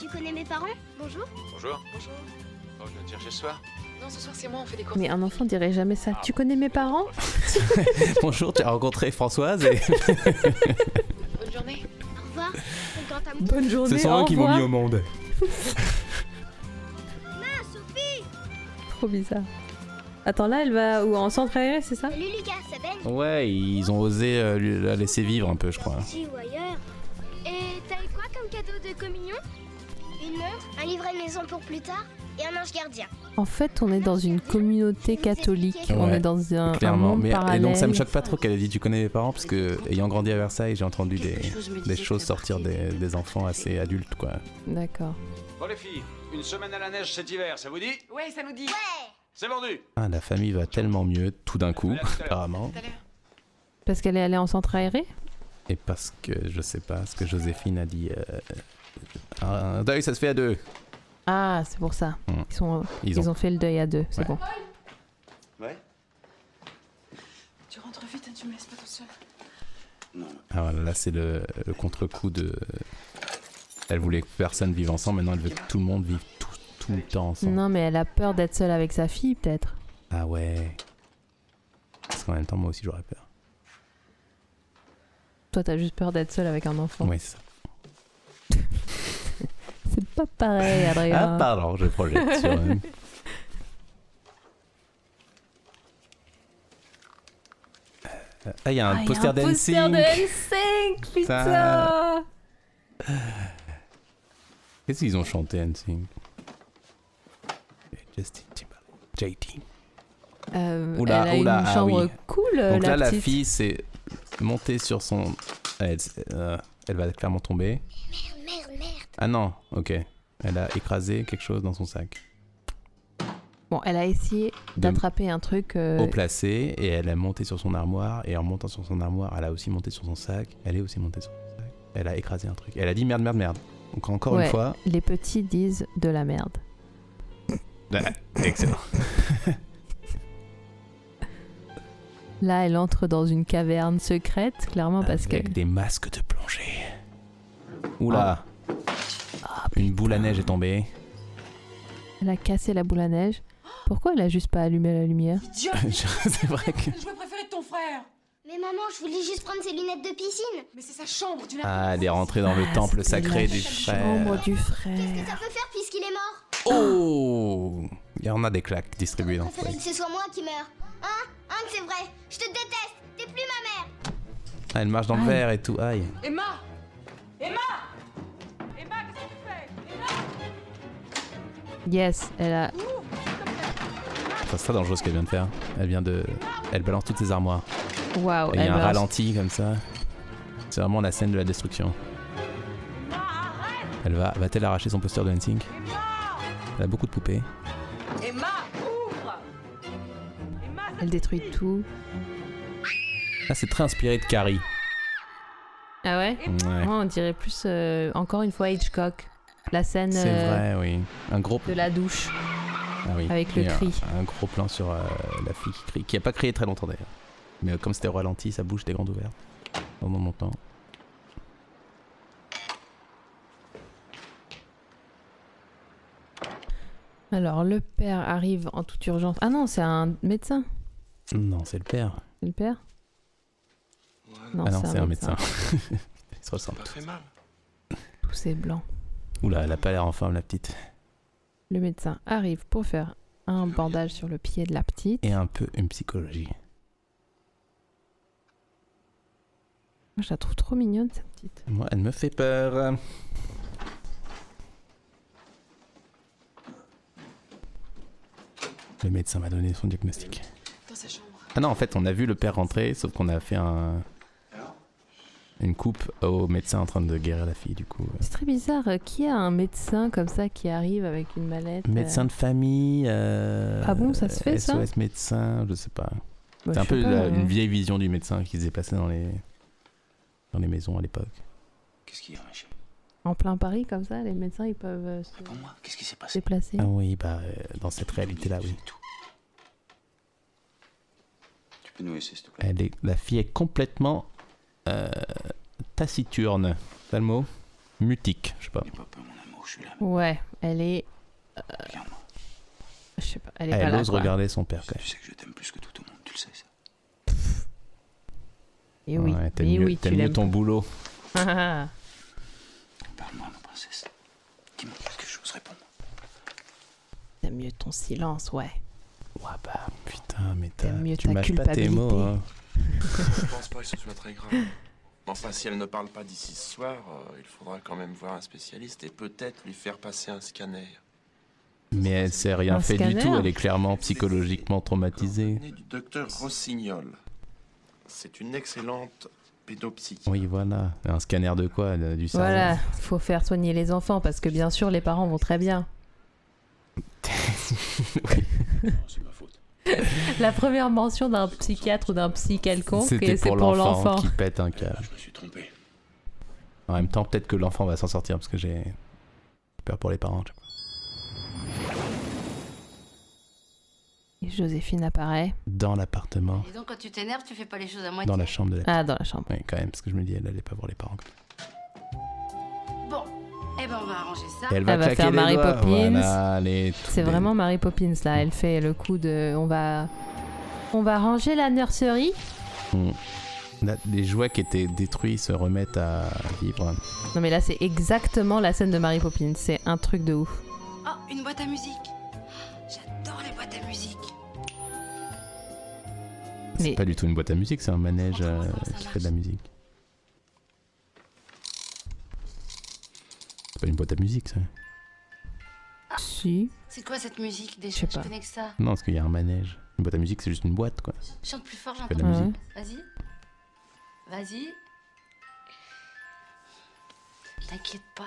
Tu connais mes parents? Bonjour. Bonjour. Bonjour. Oh, je viens de chercher ce soir. Non, ce soir, c'est moi, on fait des courses. Mais un enfant dirait jamais ça. Ah. Tu connais mes parents? Bonjour, tu as rencontré Françoise et... Bonne journée. Au revoir. Bonne journée. Ce sont eux qui m'ont mis au monde. Maman, Sophie. Trop bizarre. Attends, là, elle va en centre aéré, c'est ça? Salut Lucas, ça baigne? Ouais, ils ont osé la laisser vivre un peu, je crois. Et t'as eu quoi comme cadeau de communion? Une montre, un livret maison pour plus tard et un ange gardien. En fait, on est dans une communauté catholique. Ouais, on est dans un monde parallèle. Et donc, ça me choque pas trop qu'elle ait dit tu connais mes parents, parce que ayant grandi à Versailles, j'ai entendu des choses sortir des enfants assez adultes, quoi. D'accord. Bon les filles, une semaine à la neige cet hiver, ça vous dit? Ouais, ça nous dit. Ouais. C'est vendu. Ah, la famille va tellement mieux tout d'un coup, apparemment. Parce qu'elle est allée en centre aéré. Et parce que je sais pas, ce que Joséphine a dit. Un deuil, ça se fait à deux. Ah, c'est pour ça. Ils ont fait le deuil à deux, c'est bon. Ouais. Tu rentres vite, hein, tu me laisses pas toute seule. Non. Alors là, c'est le contre-coup de... Elle voulait que personne vive ensemble, maintenant elle veut que tout le monde vive tout le temps ensemble. Non, mais elle a peur d'être seule avec sa fille, peut-être. Ah ouais. Parce qu'en même temps, moi aussi, j'aurais peur. toi t'as juste peur d'être seule avec un enfant. Oui, c'est ça. C'est pas pareil, Adrien. Ah pardon, je projette sur eux. Ah, il y a un poster de N'Sync. Un poster de N'Sync, putain. Qu'est-ce qu'ils ont chanté, N'Sync? Justin Timberlake, JT. Oula, elle a une chambre cool. Donc là, la fille s'est montée sur son... Elle va clairement tomber. Merde. Ah non, ok. Elle a écrasé quelque chose dans son sac. Bon, elle a essayé d'attraper un truc... Au placé, et elle a monté sur son armoire, et en montant sur son armoire, elle a aussi monté sur son sac, elle est aussi montée sur son sac, elle a écrasé un truc, elle a dit merde. Donc encore une fois... les petits disent de la merde. Ah, excellent. Là, elle entre dans une caverne secrète, clairement, parce que... Avec des masques de plongée. Oula, une boule à neige est tombée. Elle a cassé la boule à neige. Pourquoi elle a juste pas allumé la lumière ? C'est vrai que... Je veux préférer ton frère. Mais maman, je voulais juste prendre ses lunettes de piscine. Mais c'est sa chambre, tu l'as... Ah, elle est rentrée dans le temple sacré du frère. Chambre du frère. Qu'est-ce que ça peut faire puisqu'il est mort ? Oh ! Il y en a des claques distribuées. J'aurais préféré que ce soit moi qui meure. Hein, que c'est vrai. Je te déteste. T'es plus ma mère. Ah, elle marche dans le verre et tout. Aïe. Emma, qu'est-ce que tu fais, Emma ? Yes, elle a... C'est très dangereux ce qu'elle vient de faire. Elle balance toutes ses armoires. Waouh. Il y a un ralenti comme ça. C'est vraiment la scène de la destruction. Emma, elle va-t-elle arracher son poster de N'Sync ? Elle a beaucoup de poupées. Emma, ouvre. Emma, elle détruit tout. Là, c'est très inspiré de Carrie. Ah ouais ? Ouais. Moi, on dirait plus encore une fois Hitchcock. La scène de la douche, avec le cri. Un gros plan sur la fille qui crie, qui n'a pas crié très longtemps d'ailleurs. Mais comme c'était au ralenti, sa bouche était grande ouverte pendant longtemps. Alors le père arrive en toute urgence. Ah non, c'est un médecin. Non, c'est le père. C'est le père ? Non, ah non, c'est un médecin. Il se ressemble. Tous ces blancs. Oula, elle a pas l'air en forme, la petite. Le médecin arrive pour faire un bandage sur le pied de la petite. Et un peu une psychologie. Moi, je la trouve trop mignonne, cette petite. Moi, elle me fait peur. Le médecin m'a donné son diagnostic. Dans sa chambre. Ah non, en fait, on a vu le père rentrer, sauf qu'on a fait un... Une coupe au médecin en train de guérir la fille, du coup. C'est très bizarre. Qui a un médecin comme ça qui arrive avec une mallette ? Médecin de famille. Ah bon, ça se fait SOS ça ? SOS médecin, je sais pas. Bah, c'est un peu une vieille vision du médecin qui se déplaçait dans les maisons à l'époque. Qu'est-ce qu'il y a, machin ? En plein Paris, comme ça, les médecins ils peuvent qu'est-ce qui s'est passé ? Déplacer. Ah oui, dans cette réalité-là, oui. Tu peux nous laisser, s'il te plaît ? La fille est complètement. Taciturne, c'est le mot. Mutique, je sais pas. Ouais, elle est. Je sais pas, elle est pas là. Elle ose regarder son père quand même. Tu sais que je t'aime plus que tout au monde, tu le sais ça. Et oui, ouais, t'aimes mieux ton boulot. Parle-moi, ma princesse. Dis-moi quelque chose, réponds-moi. T'aimes mieux ton silence, ouais. Ouais, bah putain, mais tu mâches pas tes mots, hein. Je pense pas que ce soit très grave. Enfin, si elle ne parle pas d'ici ce soir, il faudra quand même voir un spécialiste et peut-être lui faire passer un scanner. Mais elle s'est rien fait du tout, elle est clairement psychologiquement traumatisée. Du docteur Rossignol. C'est une excellente pédopsychiatre. Oui, voilà. Un scanner de quoi ? Du cerveau. Voilà, faut faire soigner les enfants parce que bien sûr les parents vont très bien. Oui. Non, c'est ma faute. La première mention d'un psychiatre ou d'un psy quelconque, et c'est pour l'enfant qui pète un câble. Je me suis trompé. En même temps, peut-être que l'enfant va s'en sortir parce que j'ai peur pour les parents. Et Joséphine apparaît. Dans l'appartement. Et donc, quand tu t'énerves, tu fais pas les choses à moitié. Dans la chambre de la. Ah, dans la chambre. Oui, quand même, parce que je me dis, elle allait pas voir les parents. Bon, eh ben on va arranger ça. Elle va faire Mary Poppins. Voilà, c'est vraiment Mary Poppins là. Elle fait le coup de on va ranger la nurserie. Les jouets qui étaient détruits se remettent à vivre. Non mais là c'est exactement la scène de Mary Poppins, c'est un truc de ouf. Oh, une boîte à musique. J'adore les boîtes à musique. C'est pas du tout une boîte à musique, c'est un manège qui fait de la musique. C'est pas une boîte à musique ça. Ah. Si. C'est quoi cette musique déjà? Je connais que ça. Non, parce qu'il y a un manège. Une boîte à musique, c'est juste une boîte quoi. Chante plus fort, j'entends. Ouais. Vas-y. Vas-y. T'inquiète pas.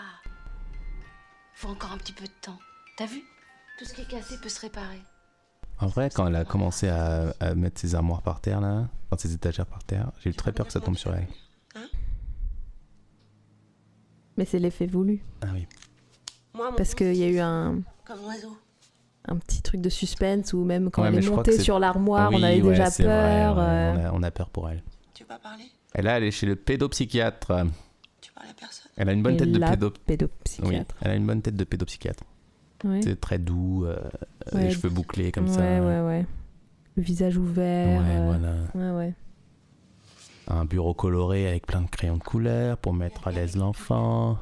Faut encore un petit peu de temps. T'as vu? Tout ce qui est cassé peut se réparer. En vrai, quand elle a commencé à mettre ses armoires par terre là, enfin ses étagères par terre, j'ai eu très peur que ça tombe sur elle. Hein? Mais c'est l'effet voulu. Ah oui. Parce qu'il y a eu un petit truc de suspense où même quand elle est montée sur l'armoire, oui, on avait déjà peur. Vrai, on a peur pour elle. Tu vas parler ? Et là, elle est chez le pédopsychiatre. Tu parles à personne ? Elle a une bonne tête de pédopsychiatre. Oui, elle a une bonne tête de pédopsychiatre. Oui. C'est très doux, les cheveux bouclés comme ça. Ouais. Le visage ouvert. Voilà. Ouais. Un bureau coloré avec plein de crayons de couleur pour mettre à l'aise l'enfant.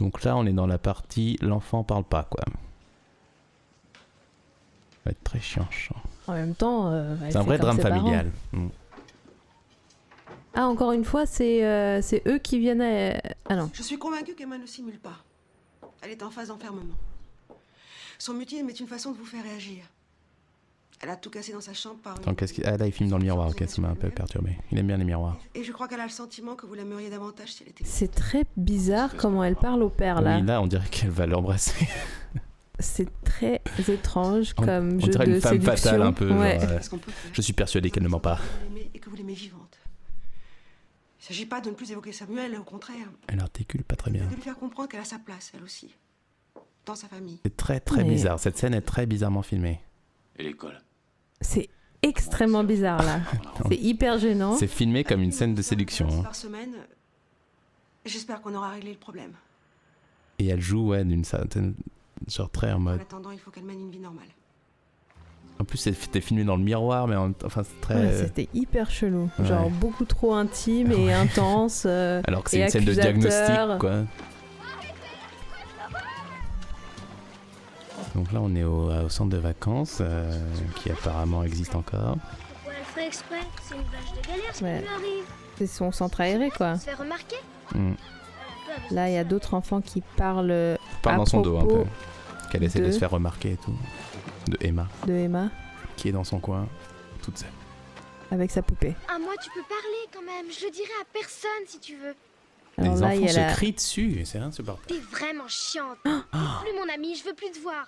Donc là, on est dans la partie l'enfant parle pas, quoi. Ça va être très chiant. En même temps, c'est un vrai drame familial. Mmh. Ah, encore une fois, c'est eux qui viennent à... Ah non. Je suis convaincue qu'Emma ne simule pas. Elle est en phase d'enfermement. Son mutisme est une façon de vous faire réagir. Elle a tout cassé dans sa chambre par... Attends, ah là, il filme dans le miroir, qu'est-ce qui m'a un peu perturbé. Il aime bien les miroirs. Et je crois qu'elle a le sentiment que vous l'aimeriez davantage si elle était... C'est très bizarre comment elle parle au père, là. Oui, là, on dirait qu'elle va l'embrasser. C'est très étrange comme jeu de séduction. On dirait une femme fatale, un peu. Ouais. Genre, je suis persuadée qu'elle ne ment pas. Et que vous l'aimez vivante. Il ne s'agit pas de ne plus évoquer Samuel, au contraire. Elle articule pas très bien. De lui faire comprendre qu'elle a sa place, elle aussi. Dans sa famille. C'est très, très bizarre. Cette scène est très bizarrement filmée. Et l'école. C'est extrêmement bizarre là. C'est hyper gênant. C'est filmé comme une scène de séduction. Par semaine, j'espère qu'on aura réglé le problème. Et elle joue d'une certaine genre très en mode. En attendant, il faut qu'elle mène une vie normale. En plus, c'était filmé dans le miroir, mais enfin c'est très. Ouais, c'était hyper chelou, genre beaucoup trop intime et intense. Alors que c'est une scène de diagnostic quoi. Donc là, on est au centre de vacances, qui apparemment existe encore. Ouais, elle fait exprès, c'est une vache de galère ce qui lui arrive. C'est son centre aéré, quoi. Se fait remarquer. Là, il y a d'autres enfants qui parlent. Parle dans son dos un peu. Qu'elle essaie de se faire remarquer et tout. De Emma. Qui est dans son coin, toute seule. Avec sa poupée. Ah, moi, tu peux parler quand même. Je le dirai à personne si tu veux. Alors les enfants se crient dessus et c'est insupportable. T'es vraiment chiante. Plus mon amie, je veux plus te voir.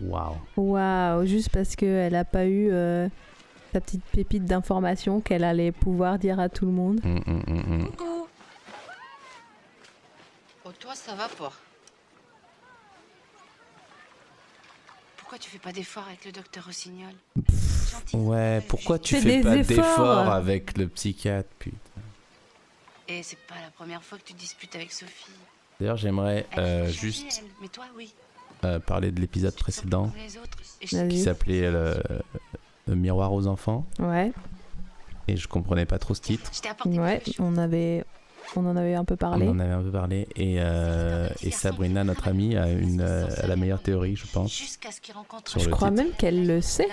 Waouh, juste parce qu'elle a pas eu sa petite pépite d'information qu'elle allait pouvoir dire à tout le monde. Coucou. Oh, toi, ça va pas. Pourquoi tu fais pas d'efforts avec le docteur Rossignol? Pourquoi tu fais pas d'efforts avec le psychiatre, putain. Et c'est pas la première fois que tu disputes avec Sophie. D'ailleurs, j'aimerais juste parler de l'épisode précédent qui s'appelait le miroir aux enfants. Ouais. Et je comprenais pas trop ce titre. Ouais, on en avait un peu parlé. Et Sabrina, notre amie, a la meilleure théorie, je pense. Je crois même qu'elle le sait.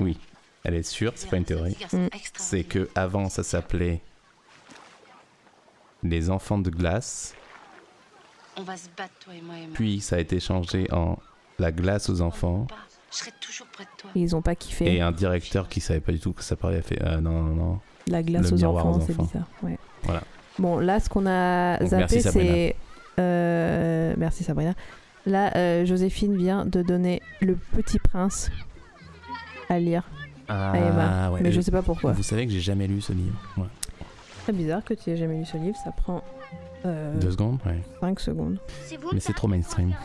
Oui, elle est sûre, c'est pas une théorie. C'est que avant, ça s'appelait Les enfants de glace. On va se battre, toi et moi, Emma. Puis ça a été changé en La glace aux enfants. Je serai toujours près de toi. Ils ont pas kiffé. Et un directeur qui savait pas du tout que ça parlait a fait non. La glace aux enfants, c'est bizarre. Ouais. Voilà. Bon, là ce qu'on a donc, zappé, merci, c'est merci Sabrina. Là, Joséphine vient de donner Le Petit Prince à lire à Emma. Ouais, mais je sais pas pourquoi. Vous savez que j'ai jamais lu ce livre. Ouais. C'est bizarre que tu aies jamais lu ce livre, ça prend 2 secondes, 5 secondes. Mais c'est trop mainstream.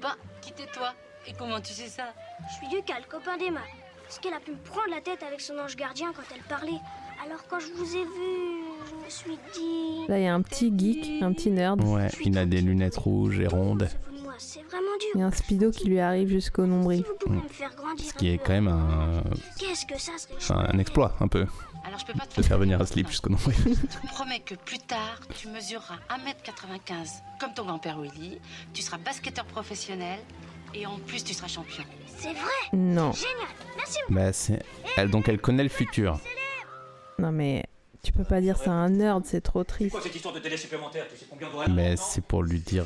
Bah, qui tais-toi. Et comment tu sais ça? Je suis Lucas, le copain d'Emma. Parce qu'elle a pu me prendre la tête avec son ange gardien quand elle parlait. Alors quand je vous ai vu, je me suis dit... Là, il y a un petit geek, un petit nerd. Ouais, il a des lunettes rouges et rondes. c'est vraiment dur. Il y a un speedo qui lui arrive jusqu'au nombril. Ce qui est quand même un exploit, un peu. Alors, je peux pas te faire venir un slip jusqu'au nombril. Je te promets que plus tard, tu mesureras 1m95, comme ton grand-père Willy. Tu seras basketteur professionnel et en plus, tu seras champion. C'est vrai? Non. Génial, merci. Bah, c'est... Donc, elle connaît le futur. Non, mais... Tu peux pas dire c'est un nerd, c'est trop triste. Pourquoi cette histoire de délai supplémentaire? Tu sais combien doit être? Mais c'est pour lui dire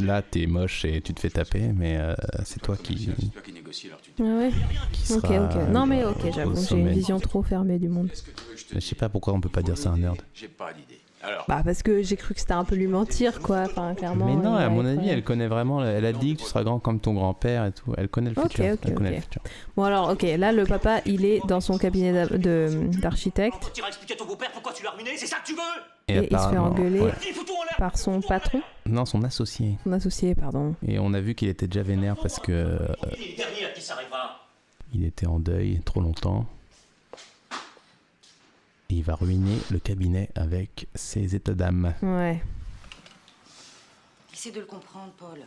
là t'es moche et tu te fais taper, mais c'est toi qui. C'est toi qui négocie alors tu te. Ouais. Ok. Non mais ok, j'avoue, j'ai une vision trop fermée du monde. Je sais pas pourquoi on peut pas dire c'est un nerd. J'ai pas d'idée. Alors... Bah parce que j'ai cru que c'était un peu lui mentir quoi, enfin clairement. Mais non, à mon avis, elle connaît vraiment, elle a dit que tu seras grand comme ton grand-père et tout, elle connaît le futur. Elle connaît le futur. Bon alors, ok, là le papa, il est dans son cabinet d'architecte. Tu iras expliquer à ton beau-père pourquoi tu l'as ruiné, c'est ça que tu veux ? Et il se fait engueuler par son patron. Non, son associé. Son associé, pardon. Et on a vu qu'il était déjà vénère parce que il était en deuil trop longtemps. Et il va ruiner le cabinet avec ses états d'âme. Ouais. Essaie de le comprendre, Paul.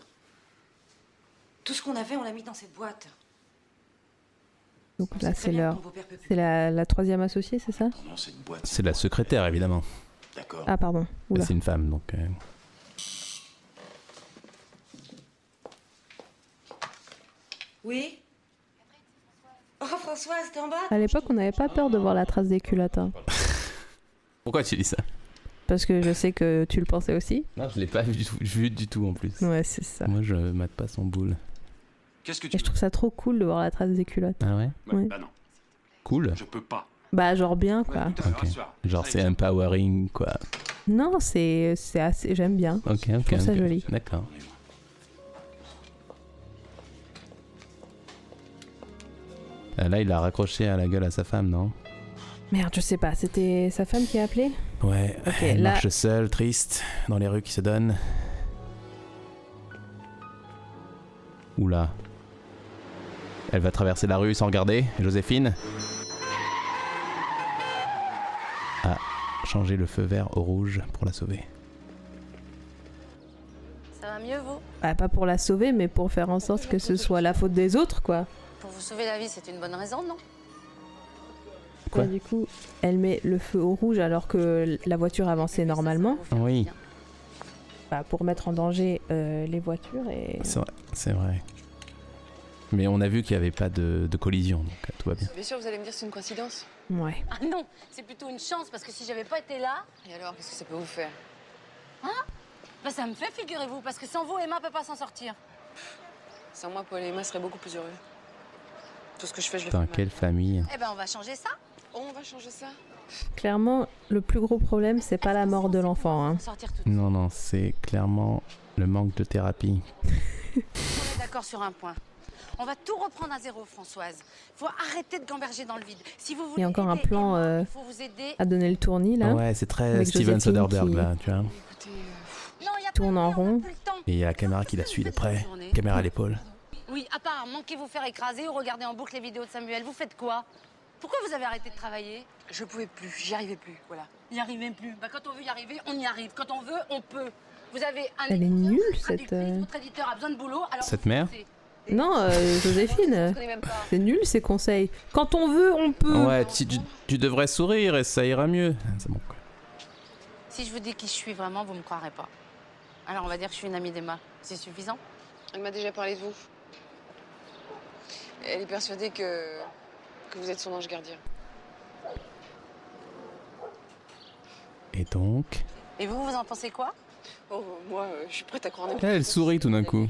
Tout ce qu'on avait, on l'a mis dans cette boîte. Donc là, c'est leur... C'est la troisième associée, c'est ça ? Non, c'est une boîte. C'est la secrétaire, évidemment. D'accord. Ah, pardon. Oula. C'est une femme, donc... Oui ? Oh Françoise, t'es en bas. À l'époque, on n'avait pas peur de voir la trace des culottes. Hein. Pourquoi tu dis ça? Parce que je sais que tu le pensais aussi. Non, je l'ai pas vu du tout en plus. Ouais, c'est ça. Moi, je mate pas son boule. Qu'est-ce que tu... Et je trouve ça trop cool de voir la trace des culottes. Ah ouais? Ouais. Bah non. Cool. Je peux pas. Bah genre bien quoi. Ouais, okay. Genre c'est empowering quoi. Non, c'est assez. J'aime bien. Ok. Je trouve ça joli. D'accord. Là, il a raccroché à la gueule à sa femme, non? Merde, je sais pas. C'était sa femme qui a appelé? Ouais. Okay, elle marche seule, triste, dans les rues qui se donnent. Oula. Elle va traverser la rue sans regarder. Joséphine a changé le feu vert au rouge pour la sauver. Ça va mieux, vous? Ah, pas pour la sauver, mais pour faire en sorte que ce soit la faute des autres, quoi. Pour vous sauver la vie, c'est une bonne raison, non? Quoi? Et du coup, elle met le feu au rouge alors que la voiture avançait normalement. Oui. Bah, pour mettre en danger les voitures et... C'est vrai. Mais on a vu qu'il n'y avait pas de collision, donc tout va bien. Bien sûr, vous allez me dire que c'est une coïncidence? Ouais. Ah non, c'est plutôt une chance, parce que si j'avais pas été là... Et alors, qu'est-ce que ça peut vous faire? Hein? Bah ça me fait, figurez-vous, parce que sans vous, Emma peut pas s'en sortir. Sans moi, Paul et Emma seraient beaucoup plus heureux. Tout ce que je fais, je le fais. Quelle famille. Eh ben, on va changer ça. On va changer ça. Clairement, le plus gros problème, c'est pas la mort de l'enfant. Hein. Non, c'est clairement le manque de thérapie. On est d'accord sur un point. On va tout reprendre à zéro, Françoise. Faut arrêter de gamberger dans le vide. Si vous voulez. Il y a encore un plan faut vous aider à donner le tournis là. Ouais, c'est très Steven Soderbergh qui... là, tu vois. Non, il tourne en rond. Et il y a la caméra qui la suit de près. Caméra à l'épaule. Oui, à part manquer vous faire écraser ou regarder en boucle les vidéos de Samuel, vous faites quoi? Pourquoi vous avez arrêté de travailler? Je pouvais plus, j'y arrivais plus, voilà. N'y arrivait plus. Bah quand on veut y arriver, on y arrive. Quand on veut, on peut. Vous avez un... Elle est nulle cette... Votre éditeur a besoin de boulot, alors... Cette mère? Non, Joséphine, c'est nul ces conseils. Quand on veut, on peut. Ouais, tu devrais sourire et ça ira mieux. C'est bon quoi. Si je vous dis qui je suis vraiment, vous me croirez pas. Alors on va dire que je suis une amie d'Emma. C'est suffisant? Elle m'a déjà parlé de vous. Elle est persuadée que vous êtes son ange gardien. Et donc? Et vous, vous en pensez quoi? Oh, moi, je suis prête à croire en elle. Elle sourit tout d'un coup.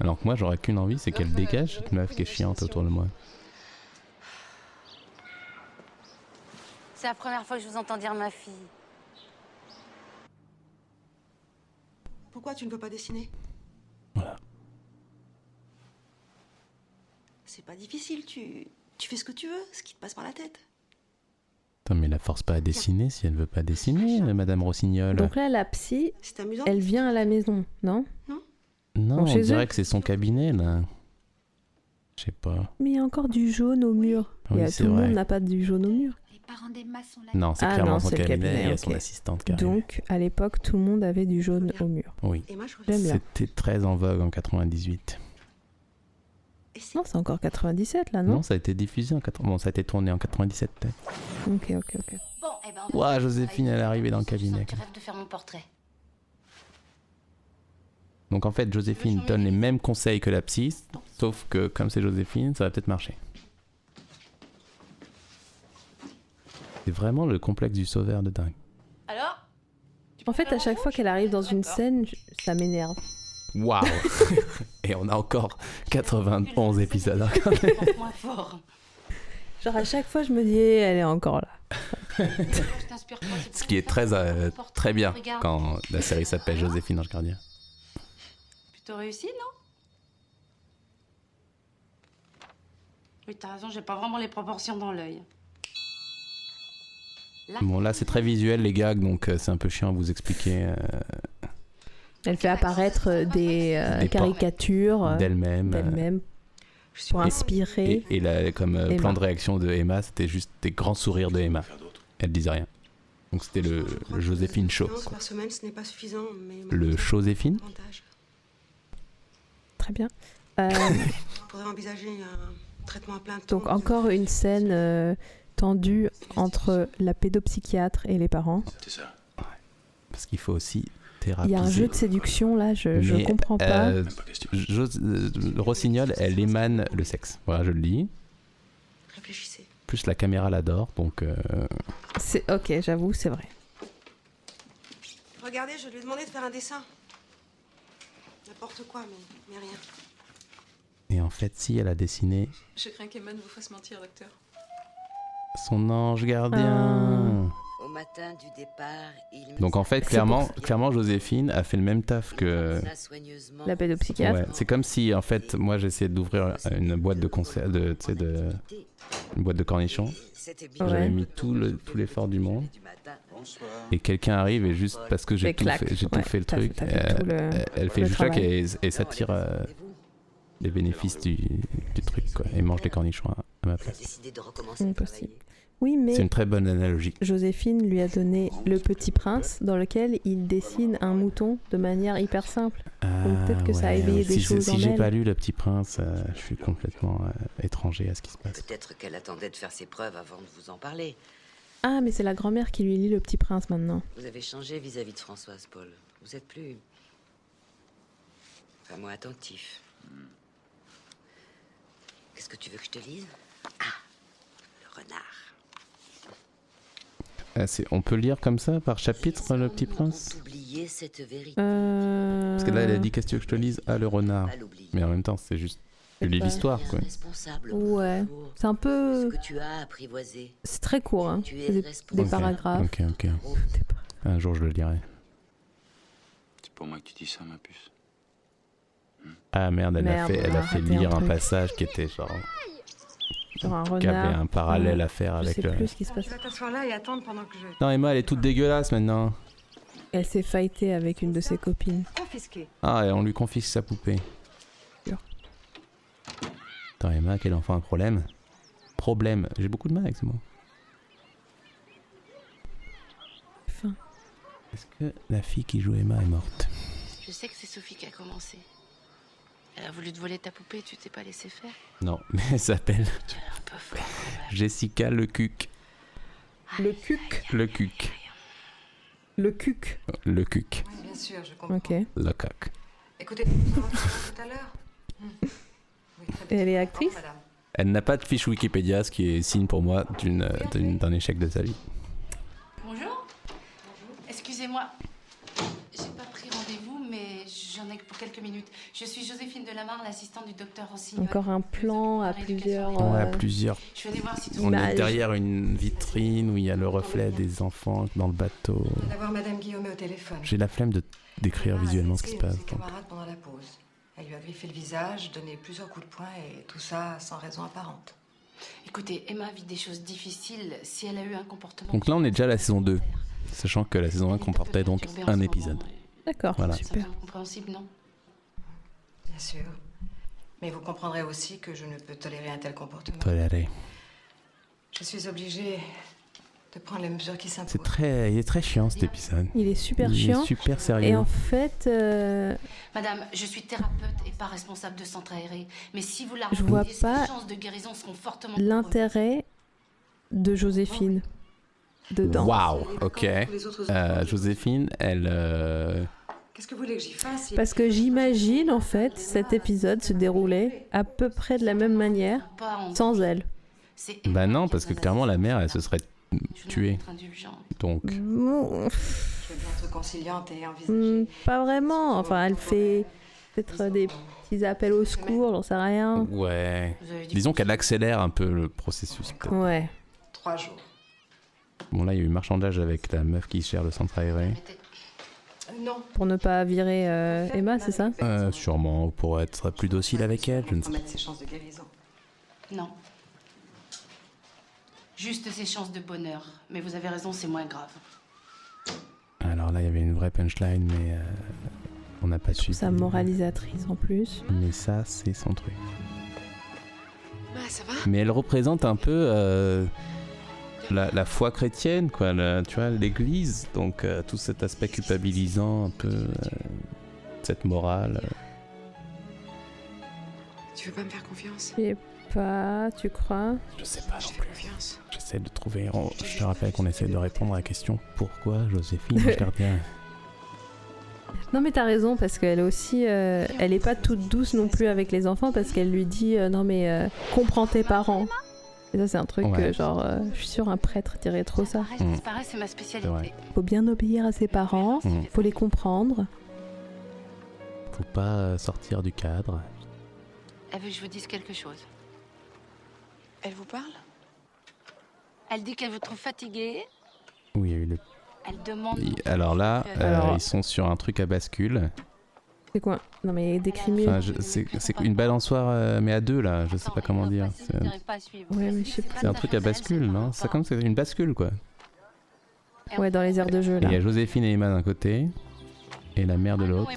Alors que moi, j'aurais qu'une envie, c'est qu'elle dégage cette meuf qui est chiante autour de moi. C'est la première fois que je vous entends dire ma fille. Pourquoi tu ne peux pas dessiner? Voilà. C'est pas difficile, tu fais ce que tu veux, ce qui te passe par la tête. Attends, mais la force pas à dessiner si elle veut pas dessiner, madame Rossignol. Donc là, la psy, elle vient à la maison, non? Non, on dirait que c'est son cabinet, là. Je sais pas. Mais il y a encore du jaune au mur. Oui, tout le monde n'a pas du jaune au mur. parents d'Emma sont là. Non, c'est clairement son cabinet, il y a son assistante carrément. Donc, à l'époque, tout le monde avait du jaune au mur. Oui, et moi, c'était très en vogue en 98. Non, c'est encore 97 là, non, ça a été diffusé en 97. Bon, ça a été tourné en 97 peut-être. Ok. Bon, eh ben, ouah, Joséphine, elle est arrivée dans le cabinet. Je rêve de faire mon portrait. Donc en fait, Joséphine donne les mêmes conseils que la psy, sauf que comme c'est Joséphine, ça va peut-être marcher. C'est vraiment le complexe du sauveur de dingue. Alors ? En fait, à chaque fois qu'elle arrive dans une scène, ça m'énerve. Waouh. Et on a encore 91 épisodes. Genre à chaque fois je me dis elle est encore là. Ce qui est très bien quand la série s'appelle Joséphine Ange Gardien. Plutôt réussi, non ? Oui, t'as raison, j'ai pas vraiment les proportions dans l'œil. Bon là c'est très visuel les gags, donc c'est un peu chiant à vous expliquer. Elle fait apparaître des caricatures d'elle-même pour inspirer. Et là, comme plan de réaction de Emma, c'était juste des grands sourires de Emma. Elle disait rien. Donc c'était le Joséphine show. Le Joséphine. Très bien. Donc encore une scène tendue entre la pédopsychiatre et les parents. C'est ça. Parce qu'il faut aussi... Il y a un jeu de séduction là, je ne comprends pas. Rossignol, elle émane le sexe. Voilà, je le dis. Réfléchissez. Plus la caméra l'adore, donc. C'est ok, j'avoue, c'est vrai. Regardez, je lui ai demandé de faire un dessin. N'importe quoi, mais rien. Et en fait, si elle a dessiné. Je crains qu'Emane vous fasse mentir, docteur. Son ange gardien. Au matin du départ, donc en fait, clairement, Joséphine a fait le même taf que la pédopsychiatre. Ouais, c'est comme si, en fait, moi j'essayais d'ouvrir une boîte de concert, une boîte de cornichons. J'avais mis tout l'effort du monde. Et quelqu'un arrive et juste parce que j'ai tout fait le truc, elle fait le choc et s'attire les bénéfices du truc quoi, et mange des cornichons à ma place. Impossible. Oui, mais c'est une très bonne analogie. Joséphine lui a donné Le Petit Prince, dans lequel il dessine un mouton de manière hyper simple. Donc peut-être que ça a éveillé des choses en elle. Si j'ai pas lu Le Petit Prince, je suis complètement étranger à ce qui se passe. Peut-être qu'elle attendait de faire ses preuves avant de vous en parler. Ah, mais c'est la grand-mère qui lui lit Le Petit Prince maintenant. Vous avez changé vis-à-vis de Françoise, Paul. Vous êtes plus vraiment attentif. Qu'est-ce que tu veux que je te lise ? Ah, le renard. On peut lire comme ça, par chapitre, Le Petit Prince ? Parce que là, elle a dit, qu'est-ce que je te lise ? Ah, le renard. Mais en même temps, c'est juste... Tu lis l'histoire, quoi. Ouais. C'est un peu... C'est très court, hein. Des paragraphes. Ok. Un jour, je le lirai. C'est pour moi que tu dis ça, ma puce. Ah, merde, elle a fait lire un passage qui était genre... Il y avait un parallèle à faire avec le... Je sais plus ce qui se passe. Je vais t'asseoir là et attendre pendant que je... Non, Emma, elle est toute dégueulasse maintenant. Elle s'est fightée avec une de ses copines. Confisquée. Ah, et on lui confisque sa poupée. Sure. Attends, Emma, quel enfant, un problème. Problème. J'ai beaucoup de mal avec ce mot. Fin. Est-ce que la fille qui joue Emma est morte ? Je sais que c'est Sophie qui a commencé. Elle a voulu te voler ta poupée, tu t'es pas laissé faire ? Non, mais elle s'appelle Jessica Lecuc. Lecuc. Oui, bien sûr, je comprends. Ok. Lecuc. Écoutez, on va tout à l'heure. Elle est actrice ? Elle n'a pas de fiche Wikipédia, ce qui est signe pour moi d'un échec de sa vie. Bonjour. Excusez-moi. J'en ai pour quelques minutes. Je suis Joséphine Delamarre, l'assistante du docteur Rossignol. Encore un plan à plusieurs... Ouais, à plusieurs. Je vais aller voir si on est derrière une vitrine où il y a le reflet des enfants dans le bateau. On va avoir Madame Guillaume au téléphone. J'ai la flemme de décrire visuellement ce qui se passe. Camarade pendant la pause. Elle lui a griffé le visage, donné plusieurs coups de poing et tout ça sans raison apparente. Écoutez, Emma vit des choses difficiles si elle a eu un comportement... Donc là, on est déjà à la saison 2, sachant que la saison 1 comportait donc un épisode. D'accord, voilà. Super. C'est compréhensible, non ? Bien sûr. Mais vous comprendrez aussi que je ne peux tolérer un tel comportement. Tolérer. Je suis obligée de prendre les mesures qui s'imposent. Il est très chiant, cet épisode. Il est super chiant. Il est super sérieux. Et en fait... Madame, je suis thérapeute et pas responsable de centre aéré. Mais si vous la revendiez, les chances de guérison seront fortement... l'intérêt de Joséphine dedans. Waouh, ok. Joséphine, elle... Qu'est-ce que vous voulez que j'y fasse ? Parce que j'imagine, en fait, cet épisode se déroulait à peu près de la même manière, sans elle. Bah non, parce que clairement, la mère, elle se serait tuée. Donc... pas vraiment. Enfin, elle fait peut-être des petits appels au secours, j'en sais rien. Ouais. Disons qu'elle accélère un peu le processus. Peut-être. Ouais. 3 jours. Bon, là, il y a eu marchandage avec la meuf qui gère le centre aéré. Non. Pour ne pas virer Emma, c'est ça ? Sûrement, pour être plus docile avec elle, je ne sais pas. Ses chances de guérison. Non. Juste ses chances de bonheur. Mais vous avez raison, c'est moins grave. Alors là, il y avait une vraie punchline, mais on n'a pas su. Sa moralisatrice en plus. Mais ça, c'est son truc. Bah, ça va ? Mais elle représente un peu... La foi chrétienne, quoi, tu vois, l'église, donc tout cet aspect culpabilisant, un peu, cette morale. Tu veux pas me faire confiance ? Je sais pas, tu crois ? Je sais pas non plus. Confiance. J'essaie de trouver, je te rappelle qu'on essaie de répondre à la question pourquoi Joséphine Delamarre. Non mais t'as raison, parce qu'elle aussi, elle est pas toute douce non plus avec les enfants, parce qu'elle lui dit non mais comprends tes parents. Et ça, c'est un truc que, genre, je suis sûre, un prêtre dirait trop ça. Disparaît, c'est ma spécialité. Faut bien obéir à ses parents, faut les comprendre. Faut pas sortir du cadre. Elle veut que je vous dise quelque chose. Elle vous parle ? Elle dit qu'elle vous trouve fatiguée. Oui, il y a eu le... Elle demande... Alors là, ils sont sur un truc à bascule. C'est quoi ? Non mais décrimer. Enfin, c'est une balançoire mais à deux là, je sais pas comment dire. Ouais, mais je sais pas. C'est un truc à bascule, non ? C'est comme c'est une bascule quoi. Ouais, dans les aires de jeu là. Il y a Joséphine et Emma d'un côté et la mère de l'autre.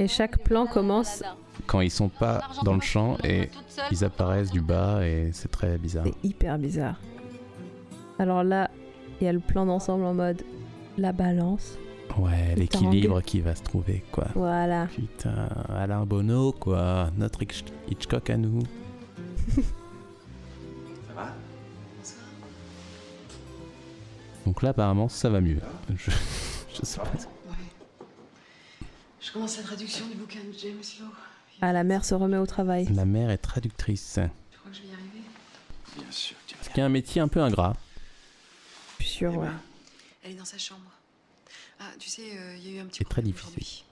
Et chaque plan commence quand ils sont pas dans le champ et ils apparaissent du bas et c'est très bizarre. C'est hyper bizarre. Alors là, il y a le plan d'ensemble en mode la balance. Ouais, putain, l'équilibre qui va se trouver, quoi. Voilà. Putain, Alain Bonneau, quoi. Notre Hitchcock à nous. Ça va ? Donc là, apparemment, ça va mieux. Je sais pas. Ouais. Je commence la traduction du bouquin de James Lowe. Ah, la mère se remet au travail. La mère est traductrice. Tu crois que je vais y arriver ? Bien sûr. Ce qui est un métier un peu ingrat. Je suis sûre, ouais. Elle est dans sa chambre. Ah, tu sais, il y a eu un petit problème aujourd'hui.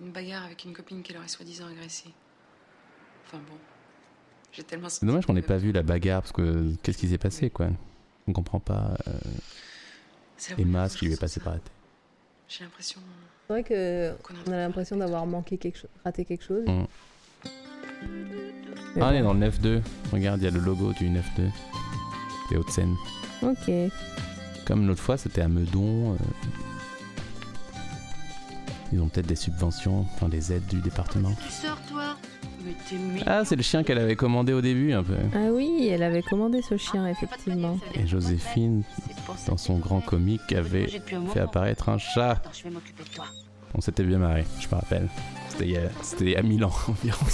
Une bagarre avec une copine qui l'aurait soi-disant agressée. Enfin bon, j'ai tellement... C'est dommage qu'on n'ait pas vu la bagarre, parce que qu'est-ce qui s'est passé, quoi ? On comprend pas Emma, ce qui lui est passé par la tête. J'ai l'impression... C'est vrai qu'on a l'impression d'avoir manqué quelque chose, raté quelque chose. Ah, on est dans le 9-2. Regarde, il y a le logo du 9-2. Les Hauts-de-Seine. Ok. Comme l'autre fois, c'était à Meudon... Ils ont peut-être des subventions, enfin des aides du département. Tu sors, toi ? Mais t'es mignon. Ah, c'est le chien qu'elle avait commandé au début, un peu. Ah oui, elle avait commandé ce chien, effectivement. Et Joséphine, dans son grand comique, avait fait apparaître un chat. Attends, je vais m'occuper de toi. On s'était bien marré, je me rappelle. C'était à Milan, environ.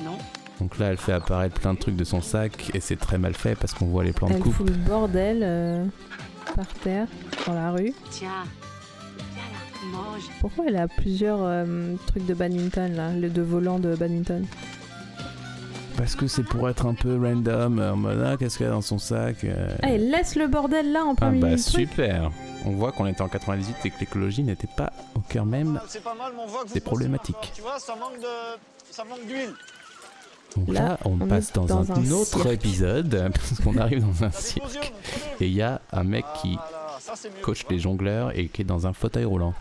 Non ? Donc là, elle fait apparaître plein de trucs de son sac, et c'est très mal fait, parce qu'on voit les plans de coupe. Elle fout le bordel... par terre, dans la rue. Tiens, viens là, mange. Pourquoi elle a plusieurs trucs de badminton là, les deux volants de badminton ? Parce que c'est pour être un peu random, en mode ah, qu'est-ce qu'elle a dans son sac ? Ah, elle laisse le bordel là en plein milieu. Ah bah super ! On voit qu'on était en 98 et que l'écologie n'était pas au cœur même des problématiques. Tu vois, ça manque d'huile. Donc là, on passe dans un autre épisode, parce qu'on arrive dans un cirque, et il y a un mec qui coach les jongleurs et qui est dans un fauteuil roulant.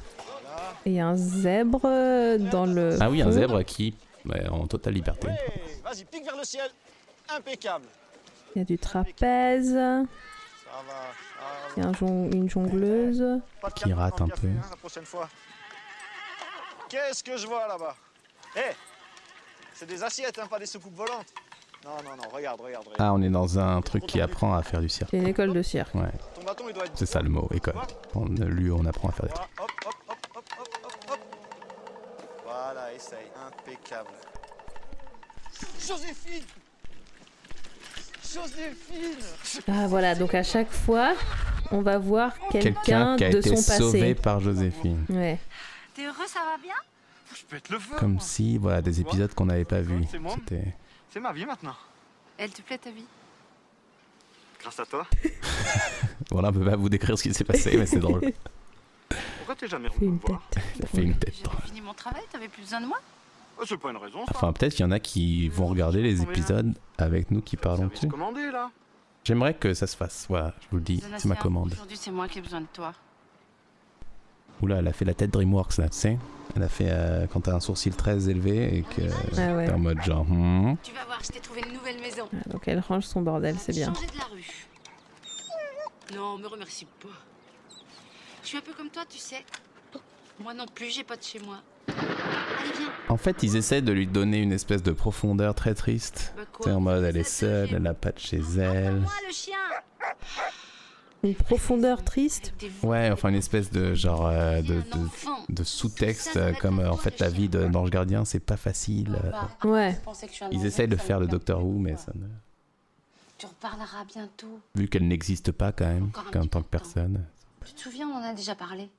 Et il y a un zèbre dans le... Ah oui, un zèbre qui est en totale liberté. Ouais, vas-y, pique vers le ciel, impeccable. Il y a du trapèze, il y a une jongleuse qui rate un peu. Qu'est-ce que je vois là-bas ? C'est des assiettes, hein, pas des soucoupes volantes. Non, regarde. Ah, on est dans un truc qui apprend à faire du cirque. C'est une école de cirque. Ouais. Ton bâton, il doit être... C'est ça le mot, école. On apprend à faire des trucs. Hop. Voilà, essaye. Impeccable. Joséphine. Ah voilà, donc à chaque fois, on va voir quelqu'un qui a été sauvé par Joséphine. Ouais. T'es heureux, ça va bien ? Je pète le feu. Comme si, voilà, des épisodes qu'on n'avait pas vus. C'est ma vie maintenant. Elle te plaît ta vie ? Grâce à toi. Voilà, on peut pas vous décrire ce qui s'est passé, mais c'est drôle. Pourquoi t'es jamais revenu me voir ? T'as fait une tête. J'ai fini mon travail, t'avais plus besoin de moi ? C'est pas une raison, ça. Enfin, peut-être qu'il y en a qui vont regarder les épisodes avec nous qui parlons dessus. J'aimerais que ça se fasse, voilà, je vous le dis, c'est ma commande. Aujourd'hui, c'est moi qui ai besoin de toi. Oula, elle a fait la tête DreamWorks là, tu sais. Elle a fait quand t'as un sourcil très élevé et que t'es en mode genre. Tu vas voir, je t'ai trouvé une nouvelle maison. Ah, donc elle range son bordel, c'est bien. Changer de la rue. Non, me remercie pas. Je suis un peu comme toi, tu sais. Moi non plus, j'ai pas de chez moi. En fait, ils essaient de lui donner une espèce de profondeur très triste. Tu sais, en mode, elle est seule, elle n'a pas de chez elle. Une profondeur triste ? Ouais, enfin une espèce de genre de sous-texte, comme en fait la vie d'Ange Gardien, c'est pas facile. Ouais. Ils essayent de faire le Docteur Who, mais ça ne... Tu reparleras bientôt. Vu qu'elle n'existe pas quand même, en tant que personne. Tu te souviens, on en a déjà parlé.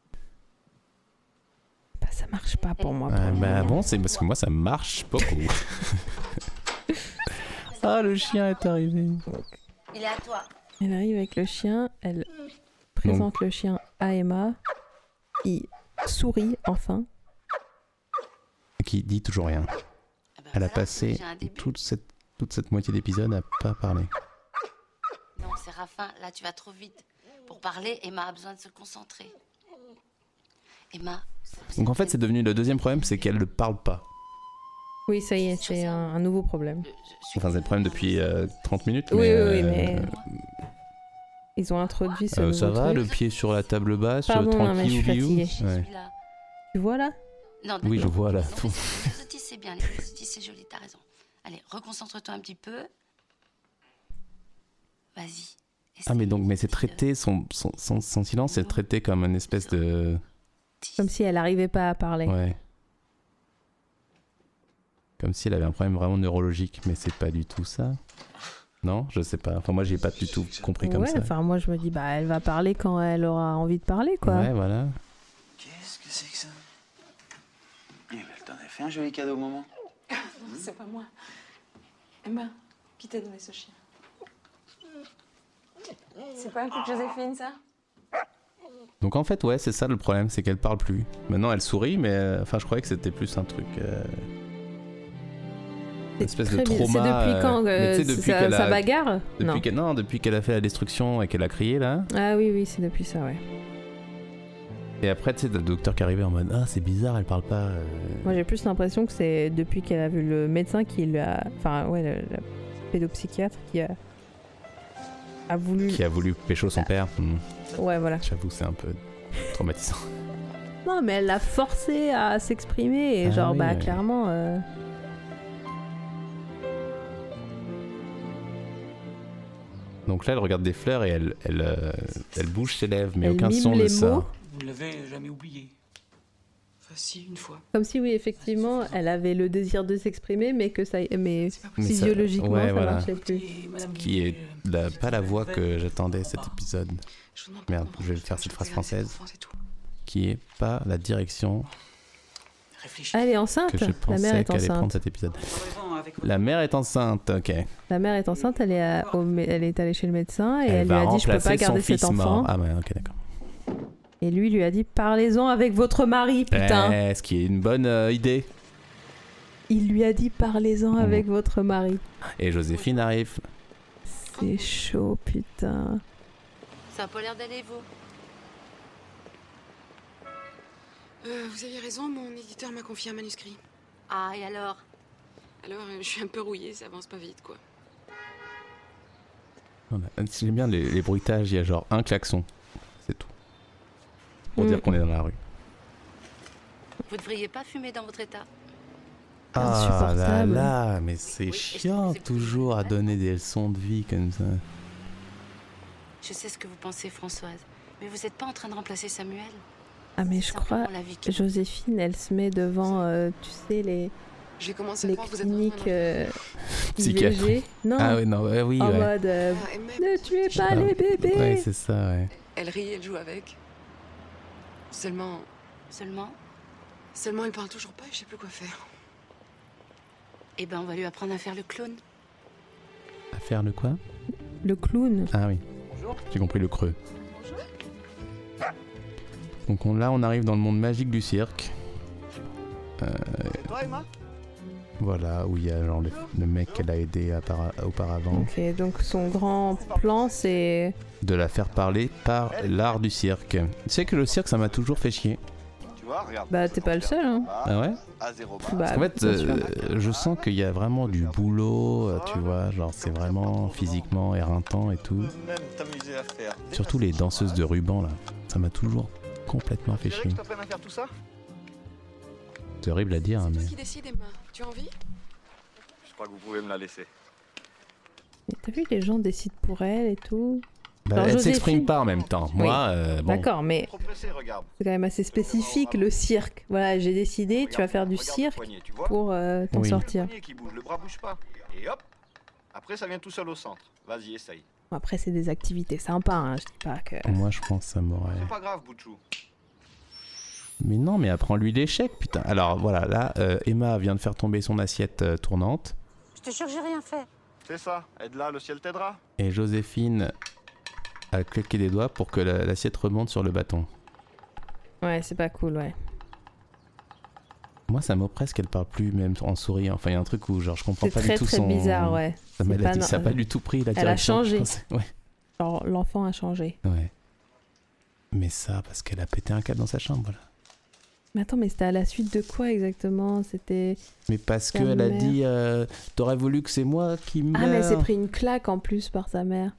Ça marche pas pour moi. Bon, c'est parce que moi ça marche pas pour moi. Ah, le chien est arrivé. Il est à toi. Elle arrive avec le chien, elle présente le chien à Emma. Il sourit enfin. Qui dit toujours rien. Elle a passé toute cette moitié d'épisode à pas parler. Non, Séraphin, là tu vas trop vite. Pour parler, Emma a besoin de se concentrer. Emma. Donc en fait, c'est devenu le deuxième problème, c'est qu'elle ne parle pas. Oui, ça y est, c'est un nouveau problème. Enfin, c'est le problème depuis 30 minutes. Oui, mais... Ils ont introduit ce nouveau truc. Ça va, le pied sur la table basse, tranquille ou biou. Ouais. Tu vois là ? Non, oui, je vois là. Les outils, c'est bien, les outils, c'est joli, t'as raison. Allez, reconcentre-toi un petit peu. Vas-y. Ah, mais donc, mais c'est traité, son silence, c'est traité comme une espèce de... Comme si elle n'arrivait pas à parler. Ouais. Comme si elle avait un problème vraiment neurologique, mais c'est pas du tout ça. Non, je sais pas. Enfin, moi, j'ai pas du tout compris comme ça. Ouais, enfin, moi, je me dis, bah, elle va parler quand elle aura envie de parler, quoi. Ouais, voilà. Qu'est-ce que c'est que ça ? Eh ben, t'en as fait un joli cadeau, maman. Non, c'est pas moi. Emma, qui t'a donné ce chien ? C'est pas un coup de Joséphine, ça ? Donc en fait, ouais, c'est ça le problème, c'est qu'elle parle plus. Maintenant, elle sourit, mais je croyais que c'était plus un truc... Une espèce de trauma... C'est depuis quand sa bagarre ? Non, depuis qu'elle a fait la destruction et qu'elle a crié, là. Ah oui, c'est depuis ça, ouais. Et après, tu sais, le docteur qui arrivait en mode « Ah, c'est bizarre, elle parle pas... » Moi, j'ai plus l'impression que c'est depuis qu'elle a vu le médecin qui l'a... Enfin, ouais, le pédopsychiatre qui a voulu pécho son père. Ouais, voilà. J'avoue, c'est un peu traumatisant. Non, mais elle l'a forcé à s'exprimer et clairement... Donc là, elle regarde des fleurs et elle bouge ses lèvres, mais elle aucun son ne sort. Vous ne l'avez jamais oublié. Enfin, si, une fois. Comme si, oui, effectivement, elle avait le désir de s'exprimer, mais que ça... Mais physiologiquement, ça marchait plus. Qui est pas la voix que j'attendais cet épisode. Merde, je vais faire cette phrase française qui est pas la direction. Elle est enceinte. Que je pensais qu'elle allait prendre cet épisode. La mère est enceinte, ok. La mère est enceinte, elle est allée chez le médecin et elle lui a dit je peux pas garder cet enfant. Ah ouais, ok, d'accord. Et lui a dit parlez-en avec votre mari, putain. Ce qui est une bonne idée. Il lui a dit parlez-en avec votre mari. Et Joséphine arrive. C'est chaud, putain. Ça n'a pas l'air d'aller, vous. Vous aviez raison, mon éditeur m'a confié un manuscrit. Ah, et alors ? Alors, je suis un peu rouillée, ça avance pas vite, quoi. J'aime bien les bruitages, il y a genre un klaxon, c'est tout. Pour dire qu'on est dans la rue. Vous devriez pas fumer dans votre état. insupportable. Ah là là, mais c'est chiant toujours à donner des leçons de vie comme ça. Je sais ce que vous pensez, Françoise, mais vous n'êtes pas en train de remplacer Samuel. Ah mais je crois, Joséphine, elle se met devant, tu sais, les cliniques psychiatriques. Non, ah oui, non, oui, en mode, ne tuez pas les bébés. Ouais, c'est ça, ouais. Elle rit, elle joue avec. Seulement, il parle toujours pas et je sais plus quoi faire. Eh ben, on va lui apprendre à faire le clown. À faire le quoi ? Le clown. Ah oui. Bonjour. J'ai compris le creux. Bonjour. Donc on arrive dans le monde magique du cirque. C'est toi, Emma ? Voilà, où il y a genre le mec qu'elle a aidé auparavant. Ok, donc son grand plan, c'est... de la faire parler par l'art du cirque. Tu sais que le cirque, ça m'a toujours fait chier. Bah t'es pas le seul, hein. Ah ouais ? Bah, en fait, je sens qu'il y a vraiment du boulot, tu vois, genre c'est vraiment physiquement éreintant et tout. Surtout les danseuses de ruban, là. Ça m'a toujours complètement fait chier. C'est horrible à dire, hein, mais... C'est toi qui décide, Emma. Tu as envie ? Je crois que vous pouvez me la laisser. Mais t'as vu, les gens décident pour elle et tout. Bah, alors, elle s'exprime pas en même temps. Oui. Moi, bon. D'accord, mais c'est quand même assez spécifique, le cirque. Voilà, j'ai décidé, tu vas faire du cirque pour t'en sortir. Après, ça vient tout seul au centre. Vas-y, essaye. Après, c'est des activités sympas, hein. Je dis pas que... Moi, je pense que ça m'aurait... C'est pas grave, Boutchou. Mais non, mais apprends-lui l'échec, putain. Alors, voilà, là, Emma vient de faire tomber son assiette tournante. Je te jure que j'ai rien fait. C'est ça, aide-la, le ciel t'aidera. Et Joséphine... à claquer des doigts pour que l'assiette remonte sur le bâton. Ouais, c'est pas cool, ouais. Moi, ça m'oppresse qu'elle parle plus, même en souriant. Enfin, il y a un truc où genre, je comprends pas du tout son... C'est très bizarre, ouais. Ça n'a pas du tout pris la direction. Elle a changé. Ouais. Genre, l'enfant a changé. Ouais. Mais ça, parce qu'elle a pété un câble dans sa chambre, là. Mais attends, mais c'était à la suite de quoi exactement ? C'était... Mais parce qu'elle a dit, t'aurais voulu que c'est moi qui meure. Ah, mais elle s'est pris une claque en plus par sa mère.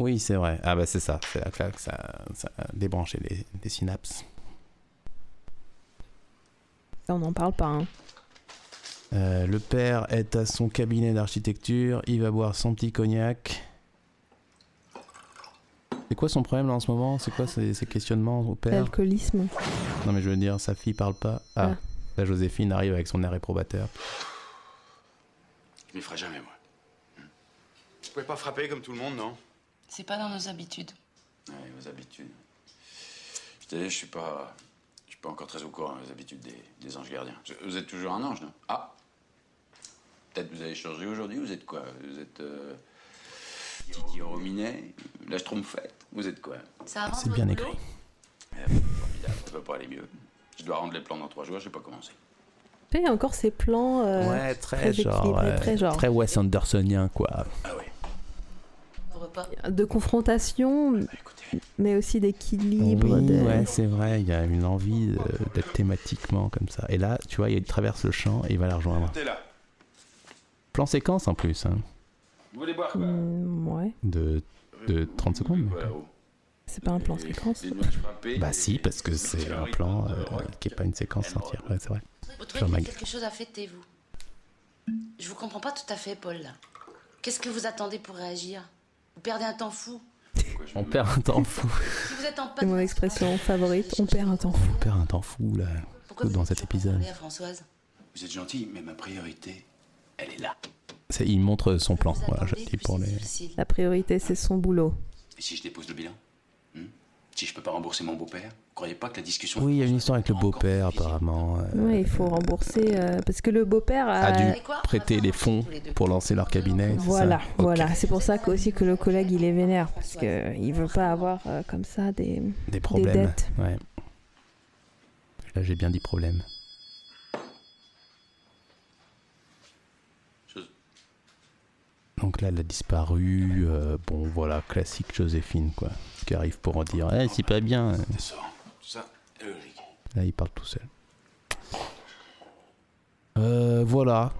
Oui, c'est vrai. Ah bah c'est ça, c'est la claque, ça a débranché les synapses. Ça, on n'en parle pas, hein. Le père est à son cabinet d'architecture, il va boire son petit cognac. C'est quoi son problème là en ce moment ? C'est quoi ses questionnements au père ? L'alcoolisme. Non mais je veux dire, sa fille parle pas. Ah, la Joséphine arrive avec son air réprobateur. Je m'y ferai jamais, moi. Vous pouvez pas frapper comme tout le monde, non ? C'est pas dans nos habitudes. Oui, vos habitudes. Je te dis, je suis pas encore très au courant des habitudes des anges gardiens. Vous êtes toujours un ange, non ? Ah, peut-être que vous avez changé aujourd'hui. Vous êtes quoi ? Vous êtes Didier Rominet, la Schtroumpfette. Vous êtes quoi ? Ça c'est bien écrit. Formidable. Ça peut pas aller mieux. Je dois rendre les plans dans 3 jours. Je sais pas comment c'est. Il y a encore ces plans. Ouais, très Wes Andersonien, quoi. Ah oui. De confrontation, mais aussi d'équilibre. Oui, ouais, c'est vrai, il y a une envie d'être thématiquement comme ça. Et là, tu vois, il traverse le champ et il va la rejoindre. Plan séquence en plus. Hein. Vous voulez boire, quoi ? Ouais. De 30 secondes. C'est pas un plan séquence. Bah si, parce que c'est un plan qui n'est pas une séquence entière. Ouais, c'est vrai. Votre truc, il y a quelque chose à fêter, vous. Je vous comprends pas tout à fait, Paul. Qu'est-ce que vous attendez pour réagir ? Vous perdez un temps fou. On perd un temps fou. Si vous êtes en C'est mon expression favorite. On perd un temps fou. On perd un temps fou là. Pourquoi dans cet épisode. Françoise. Vous êtes gentille, mais ma priorité, elle est là. Il montre son plan. Voilà, je dis pour les... La priorité, c'est son boulot. Et si je dépose le bilan, si je peux pas rembourser mon beau-père, vous croyez pas que la discussion. Oui, il y a une histoire avec le beau-père apparemment. Oui, il faut rembourser parce que le beau-père a dû prêter les fonds pour lancer leur cabinet. Voilà, c'est ça. Voilà, c'est pour ça aussi que le collègue il est vénère parce que il veut pas avoir comme ça des problèmes. Des dettes. Ouais. Là, j'ai bien dit problème. Donc là, elle a disparu. Bon, voilà, classique Joséphine, quoi. Qui arrive pour en dire, c'est pas bien. Là, il parle tout seul. Voilà.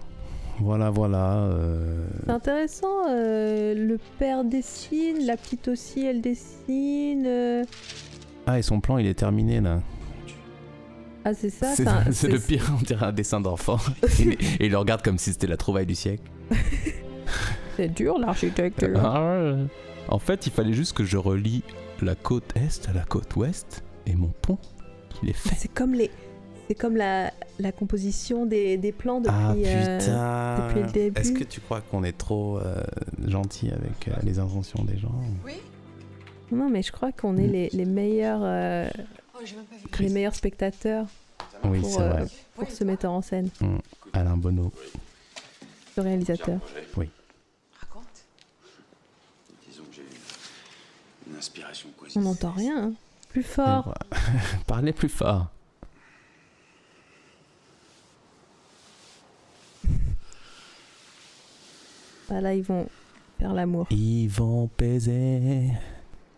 C'est intéressant. Le père dessine, la petite aussi, elle dessine. Ah, et son plan, il est terminé, là. Ah, c'est ça. C'est le pire, on dirait un dessin d'enfant. Et il le regarde comme si c'était la trouvaille du siècle. C'est dur, l'architecture. En fait, il fallait juste que je relie la côte est à la côte ouest et mon pont, il est fait. C'est comme les... C'est comme la composition des plans depuis le début. Est-ce que tu crois qu'on est trop gentil avec les inventions des gens ? Oui. Non, mais je crois qu'on est les meilleurs, les meilleurs spectateurs pour ce metteur en scène. Mmh. Alain Bonneau. Le réalisateur. Oui. Raconte. Disons que j'ai une inspiration quasi. On n'entend rien. Hein. Plus fort. Parlez plus fort. Là, ils vont faire l'amour. Ils vont baiser.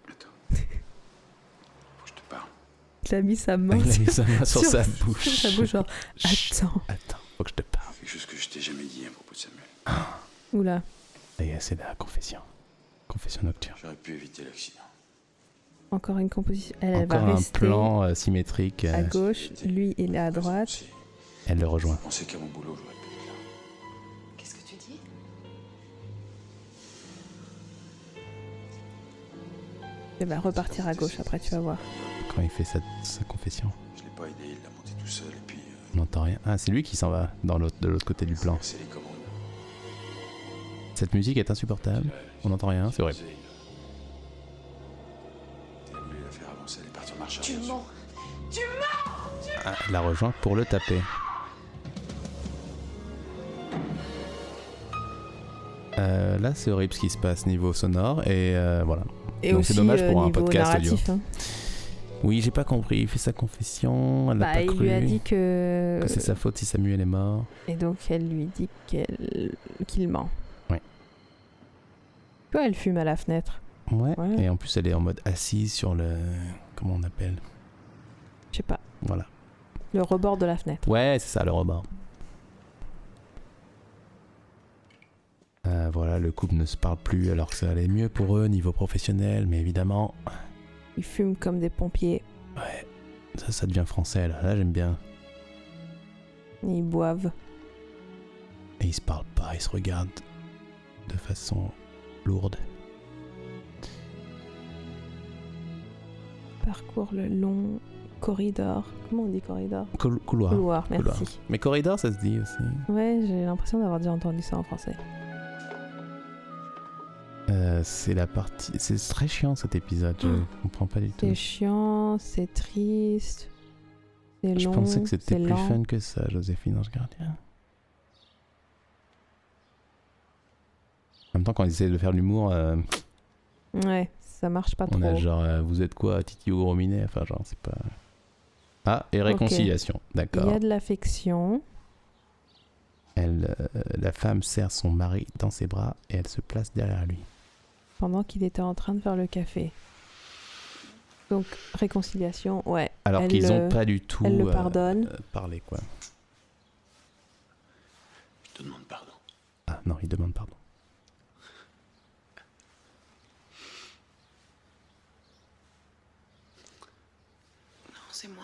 Attends. Faut que je te parle. Il a mis sa main sur sa bouche. Sur sa bouche, genre, attends, faut que je te parle. Quelque chose que je t'ai jamais dit à propos de Samuel. Ah. Oula. Et c'est la confession. Confession nocturne. J'aurais pu éviter l'accident. Encore une composition. Elle va rester. Encore un plan symétrique. À gauche, lui, il est à droite. Elle le rejoint. Je pensais qu'à mon boulot, j'aurais pu. Elle va repartir à gauche, après tu vas voir. Quand il fait sa confession. Je l'ai pas aidé, il l'a monté tout seul et puis... On n'entend rien. Ah, c'est lui qui s'en va de l'autre côté du plan. C'est les commandes. Cette musique est insupportable, on n'entend rien, c'est horrible. Il a voulu la faire avancer, elle est partie en marche. Tu mens. Tu mens. Ah, la rejoint pour le taper. Là, c'est horrible ce qui se passe niveau sonore et voilà. Et donc aussi, c'est dommage pour un podcast narratif, audio. Hein. Oui, j'ai pas compris. Il fait sa confession. Elle l'a pas cru. Il lui a dit que c'est sa faute si Samuel est mort. Et donc elle lui dit qu'il ment. Oui. Toi, elle fume à la fenêtre. Ouais. Et en plus, elle est en mode assise sur le. Comment on appelle ? Je sais pas. Voilà. Le rebord de la fenêtre. Ouais, c'est ça, le rebord. Voilà, le couple ne se parle plus alors que ça allait mieux pour eux niveau professionnel, mais évidemment... Ils fument comme des pompiers. Ouais, ça devient français, là j'aime bien. Ils boivent. Et ils se parlent pas, ils se regardent de façon lourde. Parcours le long corridor. Comment on dit corridor ? Couloir, merci. Couloir. Mais corridor, ça se dit aussi. Ouais, j'ai l'impression d'avoir déjà entendu ça en français. C'est la partie... C'est très chiant cet épisode, je comprends pas du tout. C'est chiant, c'est triste, c'est long, je pensais que c'était plus fun que ça, Joséphine Ange Gardien. En même temps, quand ils essaient de faire l'humour... Ouais, ça marche pas trop. On a genre, vous êtes quoi, Titi ou Rominet ? Enfin genre, c'est pas... Ah, et réconciliation, okay. D'accord. Il y a de l'affection... la femme serre son mari dans ses bras et elle se place derrière lui. Pendant qu'il était en train de faire le café. Donc, réconciliation, ouais. Alors qu'ils n'ont pas du tout elle le pardonne. Parlé, quoi. Je te demande pardon. Ah non, il demande pardon. Non, c'est moi.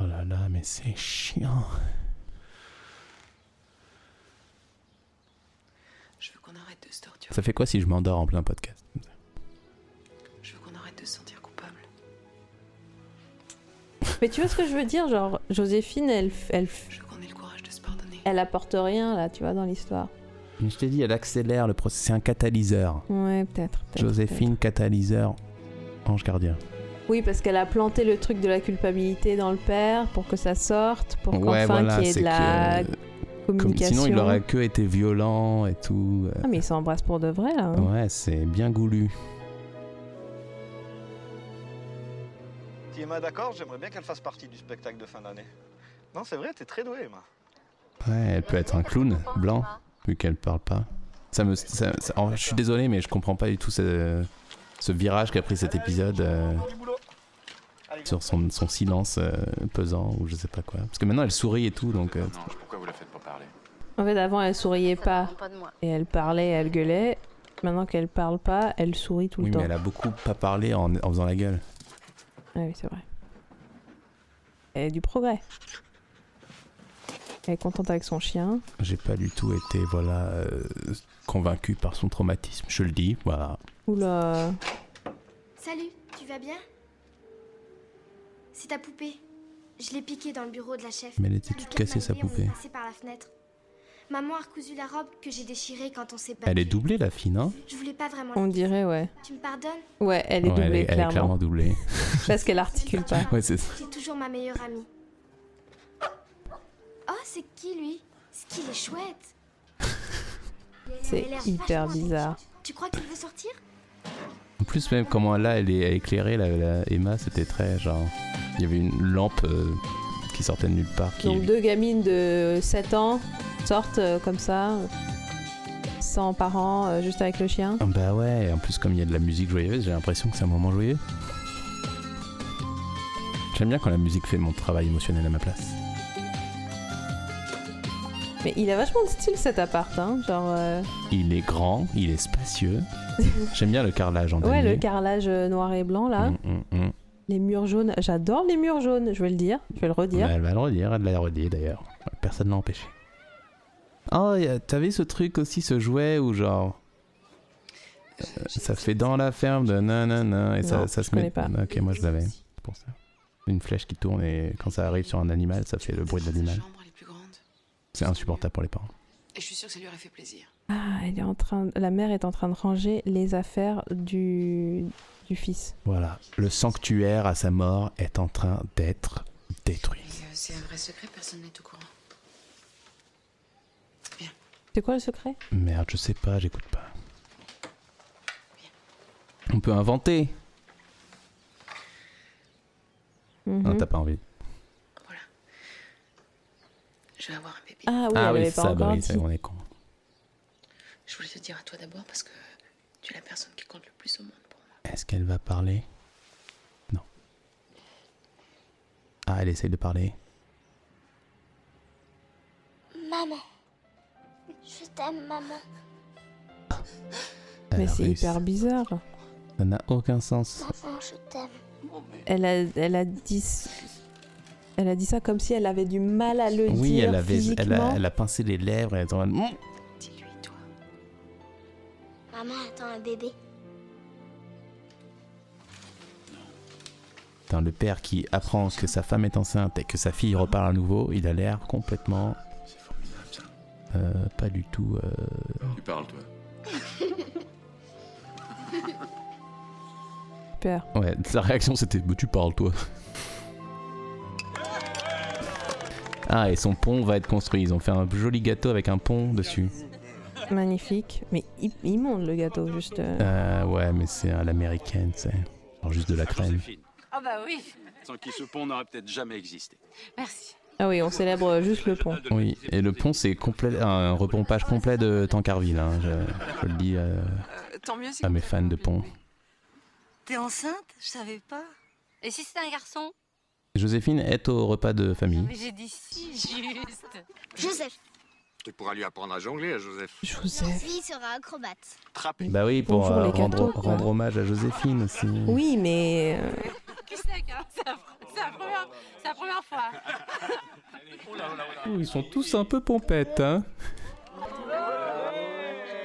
Oh là là, mais c'est chiant. Je veux qu'on arrête de se torturer. Ça fait quoi si je m'endors en plein podcast ? Je veux qu'on arrête de se sentir coupable. Mais tu vois ce que je veux dire ? Genre, Joséphine, elle... Je veux qu'on ait le courage de se pardonner. Elle apporte rien, là, tu vois, dans l'histoire. Mais je t'ai dit, elle accélère le processus. C'est un catalyseur. Ouais, peut-être. Joséphine, peut-être. Catalyseur, ange gardien. Oui, parce qu'elle a planté le truc de la culpabilité dans le père pour que ça sorte, pour qu'enfin qu'il y ait de la... Sinon, il aurait que été violent et tout. Ah, mais ils s'embrassent pour de vrai, là. Hein. Ouais, c'est bien goulu. Si Emma est d'accord, j'aimerais bien qu'elle fasse partie du spectacle de fin d'année. Non, c'est vrai, t'es très douée, Emma. Ouais, elle peut être un clown blanc, vu qu'elle parle pas. Je suis désolé, mais je comprends pas du tout ce virage qu'a pris cet épisode. Sur son silence pesant, ou je sais pas quoi. Parce que maintenant, elle sourit et tout, donc... Pourquoi vous la faites pas parler ? En fait, avant, elle souriait pas. Et elle parlait, elle gueulait. Maintenant qu'elle parle pas, elle sourit tout le temps. Oui, mais elle a beaucoup pas parlé en faisant la gueule. Ah oui, c'est vrai. et du progrès. Elle est contente avec son chien. J'ai pas du tout été, voilà, convaincue par son traumatisme, je le dis, voilà. Oula. Salut, tu vas bien? C'est ta poupée. Je l'ai piquée dans le bureau de la chef. Mais elle était toute cassée, sa poupée. On est passé par la fenêtre. Maman a recousu la robe que j'ai déchirée quand on s'est battu. Elle est doublée, la fille, non? Je voulais pas vraiment. On dirait, ouais. Tu me pardonnes? Ouais, elle est doublée, elle est, clairement. Elle est clairement doublée. Parce qu'elle articule pas. Ouais, c'est ça. C'est toujours ma meilleure amie. Oh, c'est qui, lui? Ce qu'il est chouette. C'est hyper bizarre. Tu crois qu'il veut sortir? En plus, même comment là, elle est éclairée, la Emma, c'était très genre... Il y avait une lampe qui sortait de nulle part. Qui... Donc deux gamines de 7 ans sortent comme ça, sans parents, juste avec le chien. Bah ouais, en plus comme il y a de la musique joyeuse, j'ai l'impression que c'est un moment joyeux. J'aime bien quand la musique fait mon travail émotionnel à ma place. Mais il a vachement de style cet appart, hein, genre... Il est grand, il est spacieux. J'aime bien le carrelage en dernier. Ouais, le carrelage noir et blanc, là. Les murs jaunes, j'adore les murs jaunes, je vais le dire, je vais le redire. Elle va le redire, elle l'a redit d'ailleurs. Personne ne l'a empêché. Oh, t'avais ce truc aussi, ce jouet où genre... ça fait dans la ferme de nanana et non, ça se met... Pas. Ok, moi je l'avais, c'est pour ça. Une flèche qui tourne et quand ça arrive sur un animal, ça fait le bruit de l'animal. C'est insupportable pour les parents. Et je suis sûre que ça lui aurait fait plaisir. Ah, elle est en train... La mère est en train de ranger les affaires du fils. Voilà, le sanctuaire à sa mort est en train d'être détruit. C'est un vrai secret, personne n'est au courant. Bien. C'est quoi le secret? Merde, je sais pas, j'écoute pas. Bien. On peut inventer. Non, t'as pas envie. Voilà. Je vais avoir un bébé. Ah oui, ah, oui, ça, bah, oui, ça, on est con. Je voulais te dire à toi d'abord parce que tu es la personne qui compte le plus au monde. Est-ce qu'elle va parler? Non. Ah, elle essaye de parler. Maman. Je t'aime, maman. Ah. Mais c'est hyper bizarre. Ça n'a aucun sens. Maman, je t'aime. Elle a dit ça comme si elle avait du mal à le dire. Oui, elle a pincé les lèvres et elle a dit... Dis-lui, toi. Maman attend un bébé. Le père qui apprend que sa femme est enceinte et que sa fille repart à nouveau, il a l'air complètement... C'est formidable, ça. Pas du tout... Tu parles, toi. Père. Ouais, sa réaction, c'était « Tu parles, toi. » Ah, et son pont va être construit. Ils ont fait un joli gâteau avec un pont dessus. Magnifique. Mais immonde, le gâteau, juste... ouais, mais c'est à l'américaine, tu sais. Alors, juste de la crème. Ah bah oui. Sans qui ce pont n'aurait peut-être jamais existé. Merci. Ah oui, on célèbre juste le pont. Oui, et le pont c'est complet, un repompage complet de Tancarville, hein. Je le dis tant mieux, à mes fans de pont. T'es enceinte? Je savais pas. Et si c'est un garçon? Joséphine est au repas de famille. Non, mais j'ai dit si juste. Joseph. Tu pourras lui apprendre à jongler à Joseph. Joseph. Oui, il sera acrobate. Trappé. Bah oui, pour rendre hommage à Joséphine aussi. Oui, mais... C'est la première fois. Ils sont tous un peu pompettes, hein.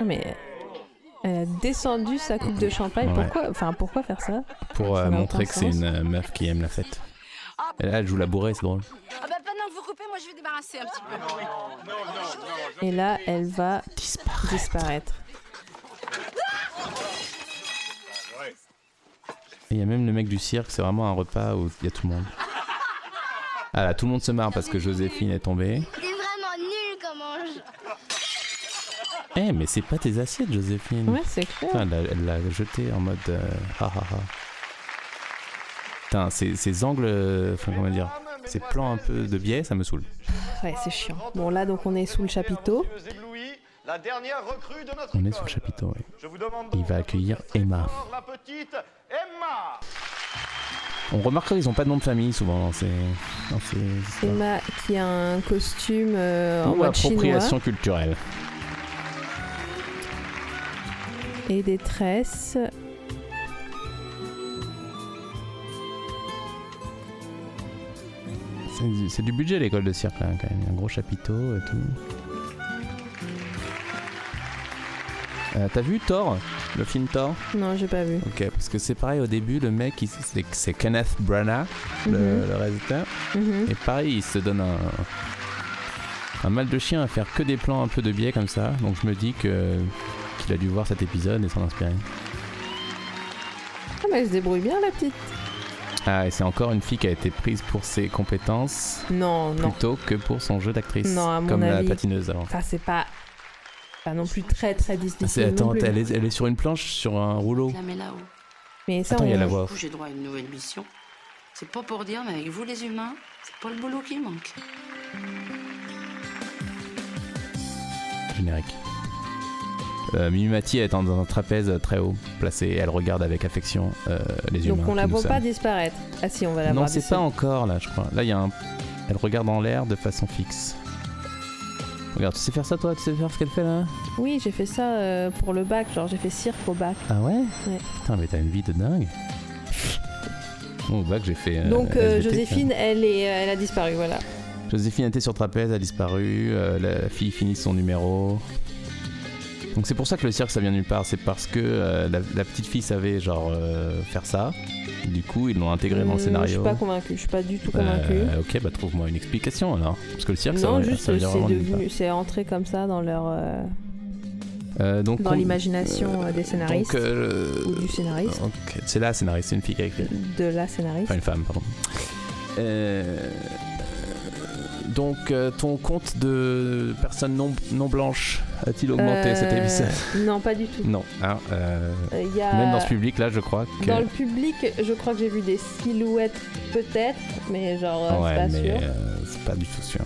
Mais elle a descendu sa coupe de champagne. Ouais. Pourquoi faire ça? Pour montrer que c'est une meuf qui aime la fête. Elle joue la bourrée, c'est drôle. Ah bah pendant que vous coupez, moi je vais débarrasser un petit peu. Non. Et là, elle va disparaître. Il y a même le mec du cirque, c'est vraiment un repas où il y a tout le monde. Ah là, tout le monde se marre parce que Joséphine est tombée. C'est vraiment nul comme ange. Eh, mais c'est pas tes assiettes, Joséphine. Ouais, c'est clair. Enfin, elle l'a jetée en mode ha ha ha. Putain, ces angles, enfin comment dire, ces plans un peu de biais, ça me saoule. Ouais, c'est chiant. Bon, là, donc on est sous le chapiteau. La dernière recrue de notre On est sur le chapiteau, oui. Je vous demande Il va accueillir Emma. La petite Emma. On remarque qu'ils n'ont pas de nom de famille souvent dans ces Emma qui a un costume en mode chinois. Appropriation culturelle. Et des tresses. c'est du budget l'école de cirque là, quand même, un gros chapiteau et tout. T'as vu Thor, le film Thor? Non, j'ai pas vu. Ok, parce que c'est pareil au début, le mec, c'est Kenneth Branagh, le réalisateur, et pareil, il se donne un mal de chien à faire que des plans un peu de biais comme ça, donc je me dis qu'il a dû voir cet épisode et s'en inspirer. Ah, mais elle se débrouille bien, la petite. Ah, et c'est encore une fille qui a été prise pour ses compétences plutôt que pour son jeu d'actrice, comme avis, la patineuse avant. Ça, c'est pas non plus très très difficile. Elle est sur une planche, sur un rouleau. Mais ça, il y a la voix. Du coup, j'ai droit à une nouvelle mission. C'est pas pour dire, mais avec vous les humains, c'est pas le boulot qui manque. Générique. Mimi Mati est dans un trapèze très haut placé, elle regarde avec affection les humains. Donc on la voit pas disparaître. Ah si, on va la voir. Non, c'est pas encore là, je crois. Là, il y a elle regarde en l'air de façon fixe. Regarde, tu sais faire ça toi? Tu sais faire ce qu'elle fait là? Oui, j'ai fait ça pour le bac, genre j'ai fait cirque au bac. Ah ouais? Ouais. Putain, mais t'as une vie de dingue. Bon, au bac, j'ai fait donc SVT, Joséphine, elle a disparu, voilà. Joséphine était sur trapèze, a disparu, la fille finit son numéro. Donc c'est pour ça que le cirque ça vient nulle part, c'est parce que la petite fille savait genre faire ça, du coup ils l'ont intégré dans le scénario. Je suis pas du tout convaincue. Ok, bah trouve-moi une explication alors, parce que le cirque ça vient vraiment nulle part. C'est entré comme ça dans leur... donc dans l'imagination des scénaristes donc, ou du scénariste. Okay. C'est la scénariste, c'est une fille qui a écrit. De la scénariste. Enfin une femme, pardon. Donc, ton compte de personnes non blanches a-t-il augmenté cet épisode? Non, pas du tout. Non. Alors, même dans ce public-là, je crois que... Dans le public, je crois que j'ai vu des silhouettes, peut-être, mais genre, ouais, c'est pas sûr. C'est pas du tout sûr.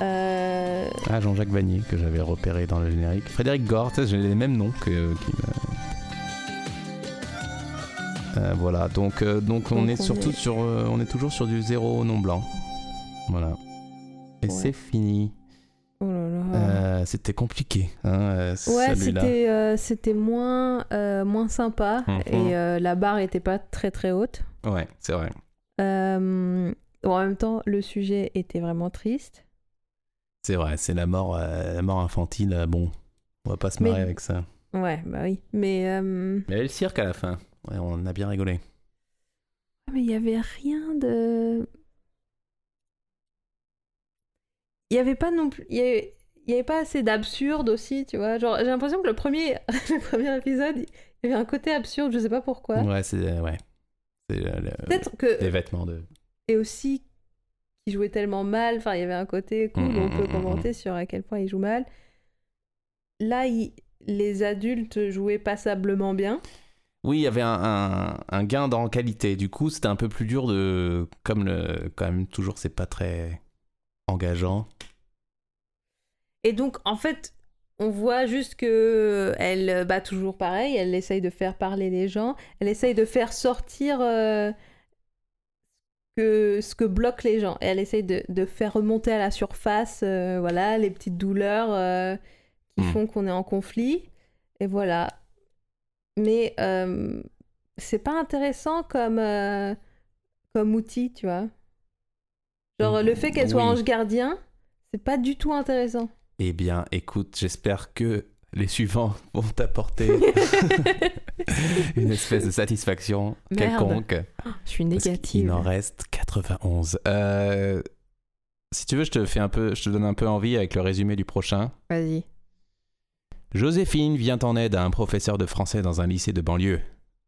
Ah, Jean-Jacques Vanier, que j'avais repéré dans le générique. Frédéric Gort, j'ai les mêmes noms que... voilà, donc on est toujours sur du zéro non blanc. Voilà. Et c'est fini. Oh là là. C'était compliqué. Hein, celui-là. C'était moins sympa et la barre était pas très très haute. Ouais, c'est vrai. En même temps, le sujet était vraiment triste. C'est vrai, c'est la mort infantile. Bon, on va pas se marrer avec ça. Ouais, bah oui. Mais il y avait le cirque à la fin. Ouais, on a bien rigolé. Mais il y avait rien de... Il y avait pas non plus, il y avait pas assez d'absurde aussi, tu vois. Genre j'ai l'impression que le premier épisode, il y avait un côté absurde, je sais pas pourquoi. Ouais, c'est peut-être que les vêtements de. Et aussi qu'ils jouaient tellement mal, enfin il y avait un côté cool, on peut commenter sur à quel point ils jouent mal. Là, les adultes jouaient passablement bien. Oui, il y avait un gain dans la qualité. Du coup, c'était un peu plus dur de quand même toujours c'est pas très engageant. Et donc, en fait, on voit juste que elle bat toujours pareil, elle essaye de faire parler les gens, elle essaye de faire sortir ce que bloque les gens, et elle essaye de faire remonter à la surface voilà, les petites douleurs qui font qu'on est en conflit, et voilà. Mais c'est pas intéressant comme outil, tu vois. Genre le fait qu'elle soit ange gardien, c'est pas du tout intéressant. Eh bien, écoute, j'espère que les suivants vont t'apporter une espèce de satisfaction quelconque. Oh, je suis négative. Il en reste 91. Si tu veux, je te donne un peu envie avec le résumé du prochain. Vas-y. Joséphine vient en aide à un professeur de français dans un lycée de banlieue.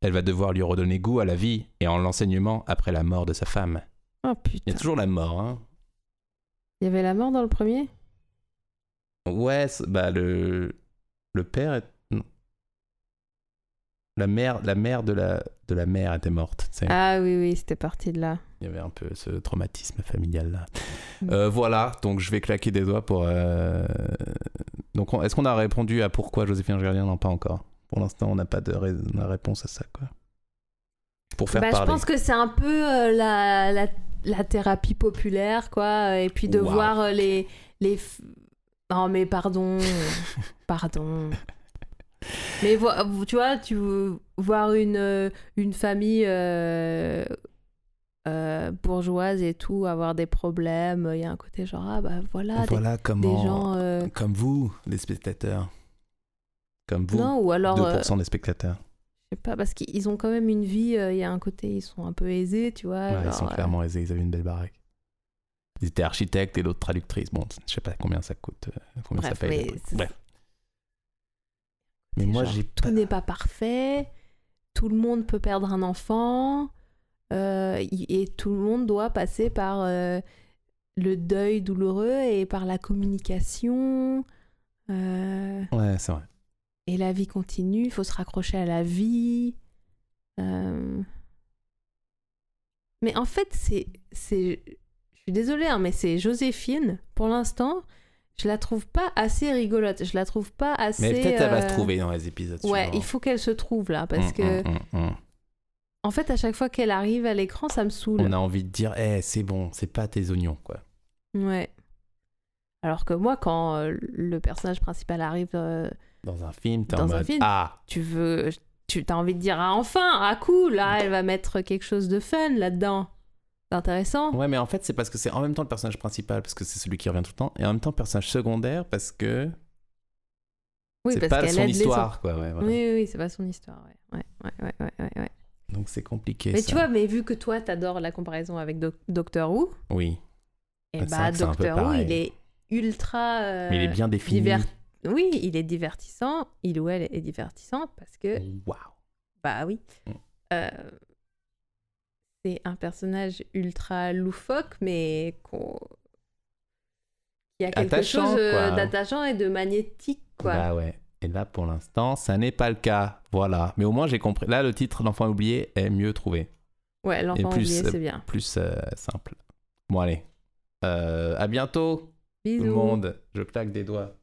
Elle va devoir lui redonner goût à la vie et en l'enseignement après la mort de sa femme. Oh, putain. Il y a toujours la mort, hein. Il y avait la mort dans le premier? Ouais, bah le père est... non. La mère de la mère était morte, tu sais. Ah oui, c'était parti de là. Il y avait un peu ce traumatisme familial là. Voilà, donc je vais claquer des doigts pour donc est-ce qu'on a répondu à pourquoi Joséphine Gardien? Non, pas encore. Pour l'instant, on n'a pas de réponse à ça, quoi. Pour faire parler. Je pense que c'est un peu la thérapie populaire, quoi, et puis de voir les non mais pardon mais tu vois, voir une famille bourgeoise et tout, avoir des problèmes. Il y a un côté genre, ah bah voilà des gens... Comme vous, les spectateurs. Comme vous, non, ou alors, 2% des spectateurs. Je sais pas, parce qu'ils ont quand même une vie, il y a un côté, ils sont un peu aisés, tu vois. Ouais, genre, ils sont clairement aisés, ils avaient une belle baraque. Ils étaient architectes et l'autre traductrice. Bon, je sais pas combien ça coûte, combien bref, ça paye. Bref. Mais moi, genre, j'ai tout n'est pas parfait, tout le monde peut perdre un enfant, et tout le monde doit passer par le deuil douloureux et par la communication. Ouais, c'est vrai. Et la vie continue, il faut se raccrocher à la vie. Mais en fait, je suis désolée, hein, mais c'est Joséphine, pour l'instant, je la trouve pas assez rigolote. Je la trouve pas assez... Mais peut-être elle va se trouver dans les épisodes suivants. Ouais, il faut qu'elle se trouve là, parce que... En fait, à chaque fois qu'elle arrive à l'écran, ça me saoule. On a envie de dire, hey, c'est bon, c'est pas tes oignons, quoi. Ouais. Alors que moi, quand le personnage principal arrive... Dans un film, t'es en mode, ah, tu as envie de dire, ah, enfin, ah, cool, là, elle va mettre quelque chose de fun là-dedans, d'intéressant. Ouais, mais en fait, c'est parce que c'est en même temps le personnage principal, parce que c'est celui qui revient tout le temps, et en même temps le personnage secondaire, parce que c'est pas son histoire, quoi. Ouais, voilà. Oui, c'est pas son histoire, ouais. Donc c'est compliqué, mais ça. Mais tu vois, mais vu que toi, t'adores la comparaison avec Docteur Who... Oui. Et bah, Docteur Who, il est ultra... mais il est bien défini. Oui, il est divertissant, il ou elle est divertissant parce que... Waouh. Bah oui. C'est un personnage ultra loufoque, mais il y a quelque chose d'attachant et de magnétique, quoi. Bah ouais. Et là, pour l'instant, ça n'est pas le cas. Voilà. Mais au moins, j'ai compris. Là, le titre « L'enfant oublié » est mieux trouvé. Ouais, « L'enfant oublié », c'est bien. Plus simple. Bon, allez. À bientôt. Bisous. Tout le monde. Je claque des doigts.